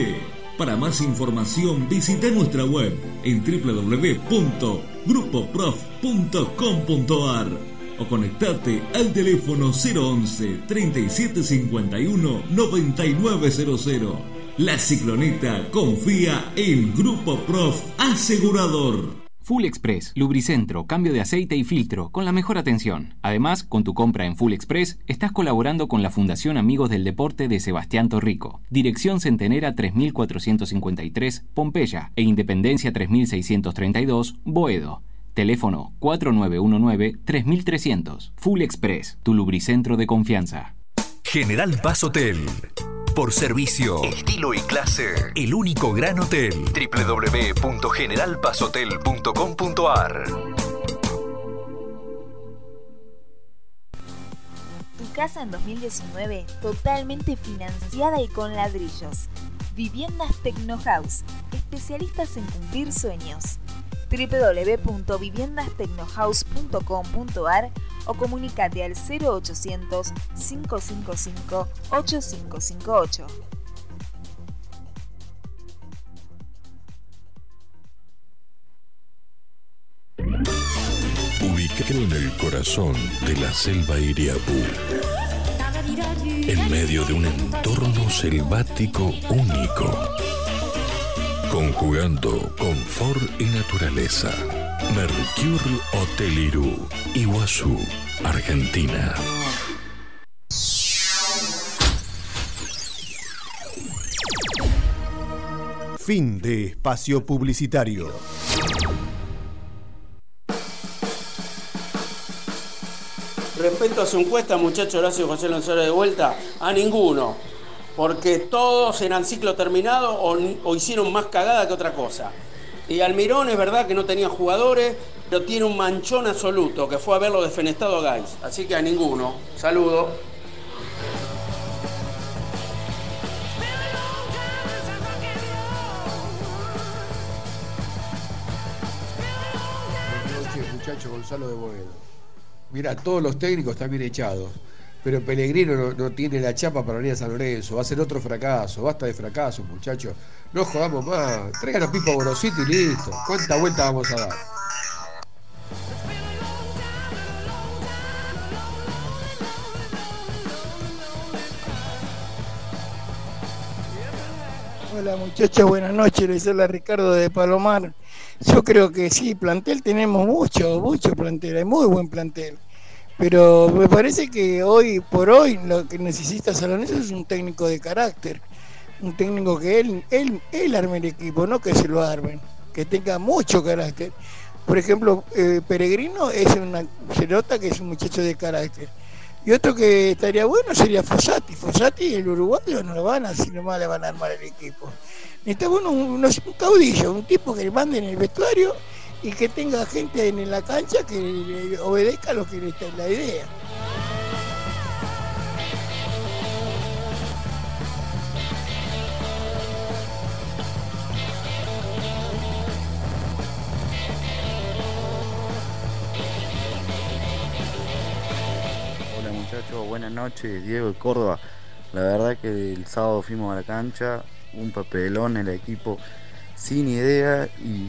Para más información, visita nuestra web en www.grupoprof.com.ar. o conectate al teléfono 011 3751 9900. La Cicloneta confía en Grupo Prof Asegurador. Full Express, lubricentro, cambio de aceite y filtro, con la mejor atención. Además, con tu compra en Full Express, estás colaborando con la Fundación Amigos del Deporte de Sebastián Torrico. Dirección Centenera 3453, Pompeya, e Independencia 3632, Boedo. Teléfono 4919-3300. Full Express, tu lubricentro de confianza. General Paz Hotel. Por servicio, estilo y clase, el único gran hotel. www.generalpazhotel.com.ar. Tu casa en 2019, totalmente financiada y con ladrillos. Viviendas Tecno House, especialistas en cumplir sueños. www.viviendastecnohouse.com.ar o comunicate al 0800 555 8558. Ubicado en el corazón de la selva Iriapú, en medio de un entorno selvático único, conjugando confort y naturaleza. Mercure Hotel Irú, Iguazú, Argentina. Fin de espacio publicitario. Respecto a su encuesta, muchacho Horacio José Lanzara de vuelta, a ninguno. Porque todos eran ciclo terminado o hicieron más cagada que otra cosa. Y Almirón es verdad que no tenía jugadores, pero tiene un manchón absoluto que fue haberlo desfenestado a Gais. Así que a ninguno. Saludo. Buenas noches, muchachos. Gonzalo de Boedo. Mirá, todos los técnicos están bien echados. Pero Pellegrino no tiene la chapa para venir a San Lorenzo. Va a ser otro fracaso. Basta de fracasos, muchachos. No jodamos más. Traigan a Pipo Borosito y listo. ¿Cuánta vuelta vamos a dar? Hola, muchachos. Buenas noches. Les habla Ricardo de Palomar. Yo creo que sí, plantel tenemos mucho plantel. Hay muy buen plantel. Pero me parece que hoy por hoy lo que necesita San Lorenzo es un técnico de carácter, un técnico que él arme el equipo, no que se lo armen, que tenga mucho carácter. Por ejemplo, Pellegrino se nota que es un muchacho de carácter. Y otro que estaría bueno sería Fossati, el uruguayo no lo van a, sino más le van a armar el equipo. Necesitamos un caudillo, un tipo que le mande en el vestuario y que tenga gente en la cancha que le obedezca lo que le está en la idea. Hola muchachos, buenas noches, Diego de Córdoba. La verdad que el sábado fuimos a la cancha, un papelón, el equipo sin idea y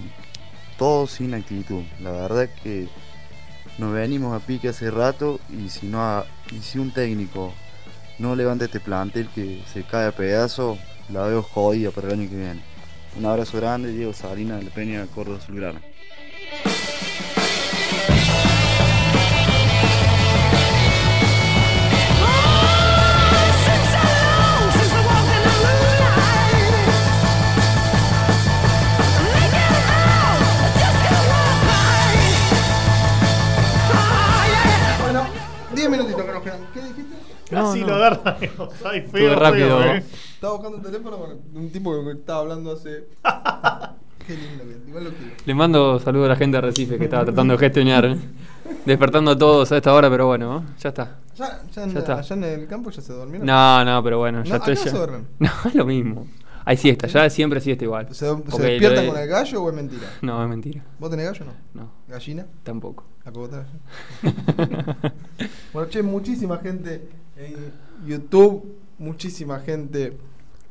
todo sin actitud. La verdad es que nos venimos a pique hace rato y si un técnico no levanta este plantel que se cae a pedazos, la veo jodida para el año que viene. Un abrazo grande, Diego Salinas de la Peña, Córdoba Azulgrana. ¿Qué dijiste? Casi no. Lo agarra. Ay, feo, rápido, feo, ¿eh? Estaba buscando el teléfono de un tipo que estaba hablando hace... Qué lindo, igual lo quiero. Le mando saludos a la gente de Recife que estaba tratando de gestionar, ¿eh? Despertando a todos a esta hora, pero bueno, ¿no? Ya está. Ya está. Allá en el campo ya se durmieron. No, pero bueno, ya estoy ya. No, es lo mismo. Hay siesta, ya siempre siesta igual. ¿Se despierta con el gallo o es mentira? No, es mentira. ¿Vos tenés gallo o no? No. ¿Gallina? Tampoco. ¿La cogotada? Bueno, che, muchísima gente en YouTube, muchísima gente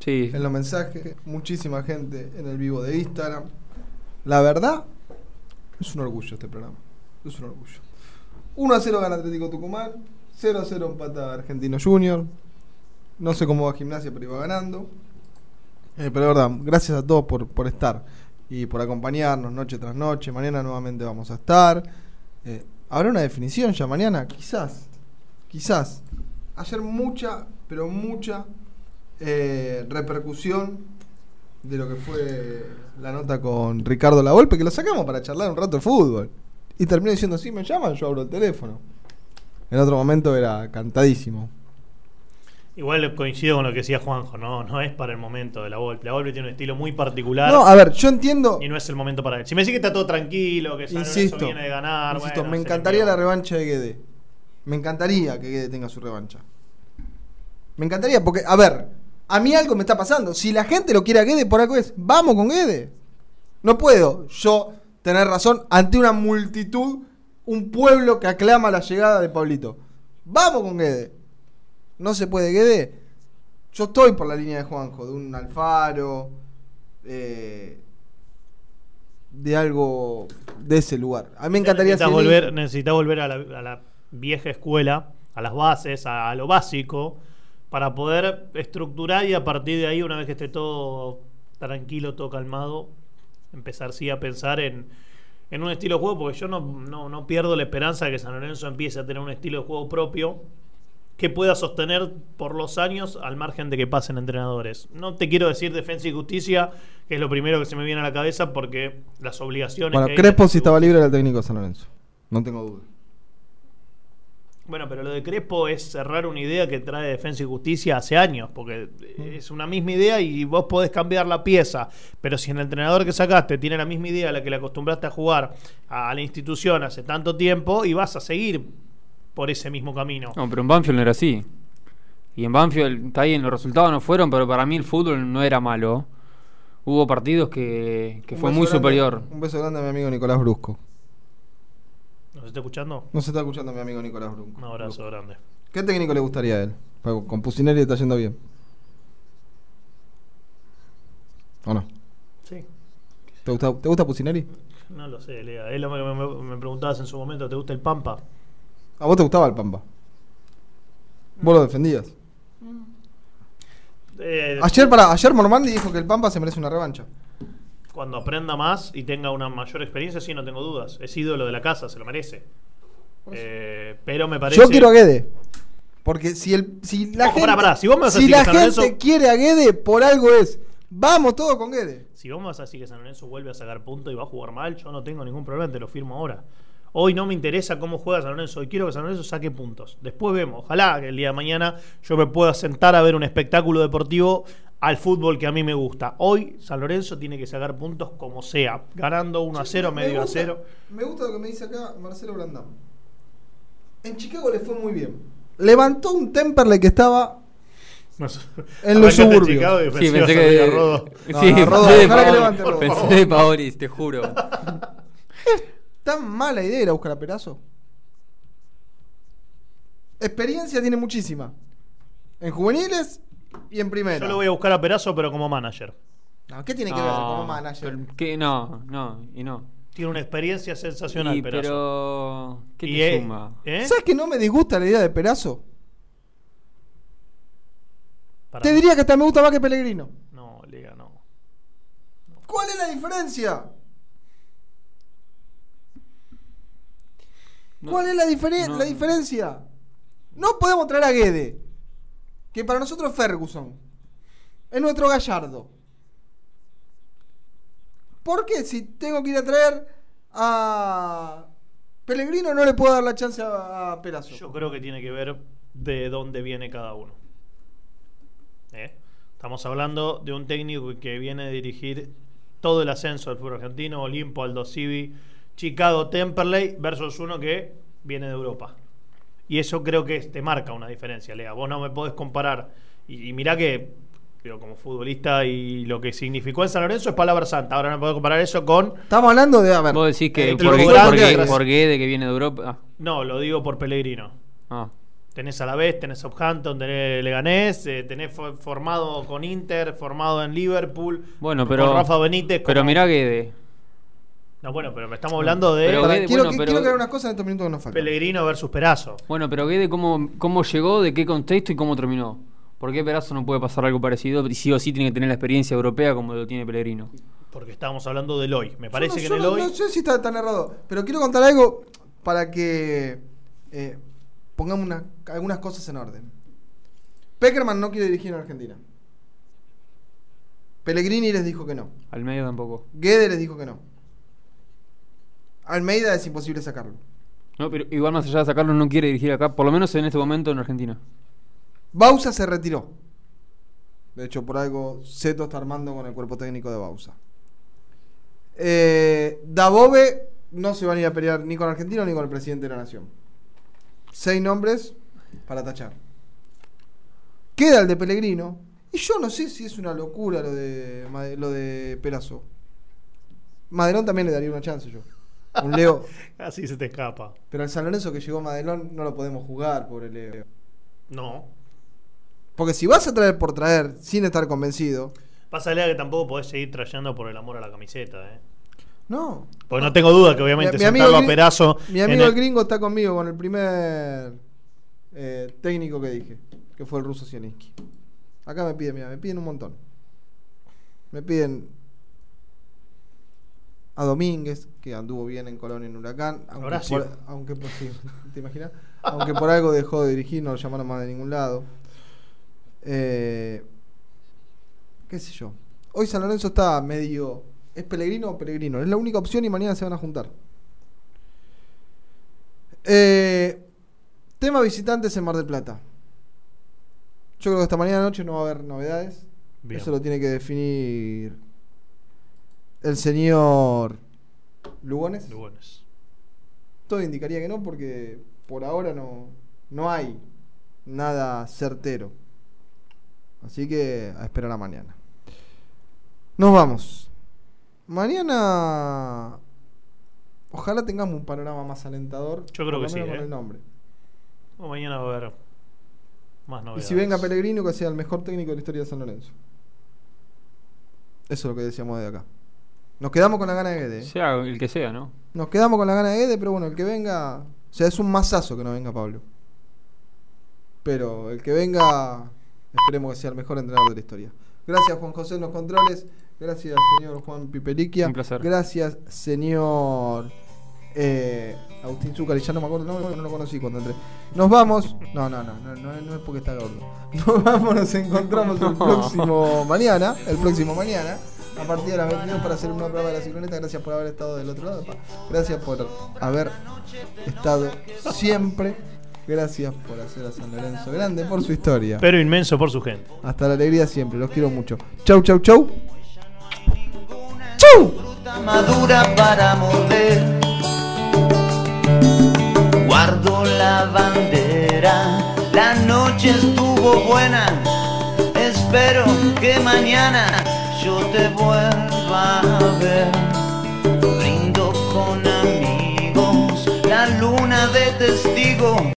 sí. En los mensajes, muchísima gente en el vivo de Instagram. La verdad, es un orgullo este programa. Es un orgullo. 1-0 gana Atlético Tucumán, 0-0 empata Argentino Junior. No sé cómo va Gimnasia, pero iba ganando. Pero de verdad, gracias a todos por estar y por acompañarnos noche tras noche. Mañana nuevamente vamos a estar. Habrá una definición ya mañana, quizás. Ayer mucha repercusión de lo que fue la nota con Ricardo Lavolpe, que lo sacamos para charlar un rato de fútbol. Y terminé diciendo, sí, me llaman, yo abro el teléfono. En otro momento era cantadísimo. Igual coincido con lo que decía Juanjo, no es para el momento de Lavolpe. Lavolpe tiene un estilo muy particular. No, a ver, yo entiendo. Y no es el momento para él. Si me decís que está todo tranquilo, que San Lorenzo viene de ganar. Insisto, bueno, me encantaría la revancha de Guede. Me encantaría que Guede tenga su revancha. Me encantaría porque, a ver, a mí algo me está pasando. Si la gente lo quiere a Guede, por algo es, vamos con Guede. No puedo yo tener razón ante una multitud, un pueblo que aclama la llegada de Pablito. Vamos con Guede. No se puede Guede. Yo estoy por la línea de Juanjo, de un Alfaro, de algo de ese lugar. A mí me encantaría necesita volver a la vieja escuela, a las bases, a lo básico, para poder estructurar y a partir de ahí, una vez que esté todo tranquilo, todo calmado, empezar sí a pensar en un estilo de juego, porque yo no pierdo la esperanza de que San Lorenzo empiece a tener un estilo de juego propio que pueda sostener por los años al margen de que pasen entrenadores. No te quiero decir Defensa y Justicia, que es lo primero que se me viene a la cabeza porque las obligaciones... Bueno, Crespo si estaba libre era el técnico de San Lorenzo, no tengo duda. Bueno, pero lo de Crespo es cerrar una idea que trae Defensa y Justicia hace años, porque es una misma idea y vos podés cambiar la pieza, pero si el entrenador que sacaste tiene la misma idea a la que le acostumbraste a jugar a la institución hace tanto tiempo y vas a seguir por ese mismo camino. No, pero en Banfield no era así. Y en Banfield, está ahí, en los resultados no fueron, pero para mí el fútbol no era malo. Hubo partidos que fue muy grande, superior. Un beso grande a mi amigo Nicolás Brusco. ¿Nos está escuchando? No se está escuchando mi amigo Nicolás Brusco. Un abrazo grande. ¿Qué técnico le gustaría a él? Porque con Pucineri está yendo bien. ¿O no? Sí. ¿Te gusta Pucineri? No lo sé, Lea. Él me preguntabas en su momento, ¿te gusta el Pampa? ¿A vos te gustaba el Pampa? ¿Vos lo defendías? Ayer Mormandi dijo que el Pampa se merece una revancha. Cuando aprenda más y tenga una mayor experiencia, sí, no tengo dudas. Es ídolo de la casa, se lo merece. Pero me parece... Yo quiero a Guede. Porque si la gente quiere a Guede, por algo es... Vamos todos con Guede. Si vos me vas a decir que San Lorenzo vuelve a sacar punto y va a jugar mal, yo no tengo ningún problema, te lo firmo ahora. Hoy no me interesa cómo juega San Lorenzo, hoy quiero que San Lorenzo saque puntos. Después vemos, ojalá que el día de mañana yo me pueda sentar a ver un espectáculo deportivo al fútbol que a mí me gusta. Hoy San Lorenzo tiene que sacar puntos como sea, ganando 1-0, medio a 0. Me gusta lo que me dice acá Marcelo Brandán. En Chicago le fue muy bien. Levantó un Temperley que estaba en los suburbios. Sí, pensé que Rodo. Rodo, pensé de Paoris, te juro. ¿Tan mala idea ir a buscar a Perazo? Experiencia tiene muchísima. En juveniles y en primera. Yo lo voy a buscar a Perazo, pero como manager. No, ¿qué tiene que ver como manager? ¿Qué? No. Tiene una experiencia sensacional, Perazo. Pero... ¿Qué te suma? ¿Sabes que no me disgusta la idea de Perazo? Te diría que hasta me gusta más que Pellegrino. No, Liga, no. ¿Cuál es la diferencia? ¿Cuál es la diferencia? No podemos traer a Guede, que para nosotros es Ferguson, es nuestro Gallardo. ¿Por qué si tengo que ir a traer a Pellegrino no le puedo dar la chance a Perazo? Yo creo que tiene que ver de dónde viene cada uno. Estamos hablando de un técnico que viene a dirigir todo el ascenso del fútbol argentino, Olimpo, Aldo Civi, Chicago, Temperley, versus uno que viene de Europa. Y eso creo que te marca una diferencia, Lea. Vos no me podés comparar. Y mirá que, digo, como futbolista y lo que significó en San Lorenzo es palabra santa. Ahora no puedo comparar eso con... Estamos hablando de... A ver, vos decís que por Guede, que viene de Europa. No, lo digo por Pellegrino. Ah. Tenés Alavés, tenés Southampton, tenés Leganés, tenés formado con Inter, formado en Liverpool, bueno, pero, con Rafa Benítez. Pero como... mirá Guede. No, bueno, pero me estamos hablando de... Pero Guede, quiero que haga unas cosas en estos minutos que nos faltan. Pellegrino versus Perazzo. Bueno, pero Guede, ¿cómo llegó, de qué contexto y cómo terminó? ¿Por qué Perazzo no puede pasar algo parecido? Y sí o sí tiene que tener la experiencia europea como lo tiene Pellegrino. Porque estábamos hablando del hoy. Me parece que en el hoy... No sé si está tan errado, pero quiero contar algo para que... pongamos algunas cosas en orden. Peckerman no quiere dirigir en Argentina. Pellegrini les dijo que no. Almeida tampoco. Guede les dijo que no. Almeida es imposible sacarlo. No, pero igual más allá de sacarlo, no quiere dirigir acá, por lo menos en este momento, en Argentina. Bauza se retiró. De hecho, por algo Seto está armando con el cuerpo técnico de Bauza. Dabove no se van a ir a pelear ni con Argentino ni con el presidente de la Nación. 6 nombres para tachar. Queda el de Pellegrino. Y yo no sé si es una locura lo de Perazzo. Madelón también le daría una chance yo. Un Leo. Así se te escapa. Pero el San Lorenzo que llegó Madelón no lo podemos jugar, pobre Leo. No. Porque si vas a traer por traer sin estar convencido. Pasa, Lea, que tampoco podés seguir trayendo por el amor a la camiseta, No. Porque no tengo duda que obviamente sentarlo a Perazzo. Mi amigo el gringo está conmigo con el primer técnico que dije, que fue el ruso Sieninski. Acá me piden, mira, me piden un montón. Me piden a Domínguez, que anduvo bien en Colón y en Huracán, aunque por sí, ¿te imaginas? Aunque por algo dejó de dirigir, no lo llamaron más de ningún lado. Qué sé yo. Hoy San Lorenzo está medio... ¿Es Pellegrino o Pellegrino? Es la única opción y mañana se van a juntar. Tema visitantes en Mar del Plata. Yo creo que hasta mañana noche no va a haber novedades. Bien. Eso lo tiene que definir el señor Lugones. Todo indicaría que no, porque por ahora no hay nada certero. Así que a esperar a mañana. Nos vamos. Mañana ojalá tengamos un panorama más alentador. Yo creo que sí, con el nombre. O mañana va a haber más novedades. Y si venga Pellegrino, que sea el mejor técnico de la historia de San Lorenzo. Eso es lo que decíamos de acá. Nos quedamos con la gana de Guede. Sea el que sea, ¿no? Nos quedamos con la gana de Guede, pero bueno, el que venga... O sea, es un masazo que no venga Pablo. Pero el que venga, esperemos que sea el mejor entrenador de la historia. Gracias, Juan José, en los controles. Gracias, señor Juan Pellicchia. Un placer. Gracias, señor Agustín Zúcar. Ya no me acuerdo, no lo conocí cuando entré. Nos vamos. No es porque está gordo. Nos vamos, nos encontramos el próximo mañana, a partir de las 22 para hacer un nuevo programa de La Cicloneta. Gracias por haber estado del otro lado. Gracias por haber estado siempre. Gracias por hacer a San Lorenzo grande por su historia, pero inmenso por su gente. Hasta la alegría siempre, los quiero mucho. Chau. Fruta madura para morder. Guardo la bandera. La noche estuvo buena. Espero que mañana yo te vuelva a ver. Brindo con amigos, la luna de testigo.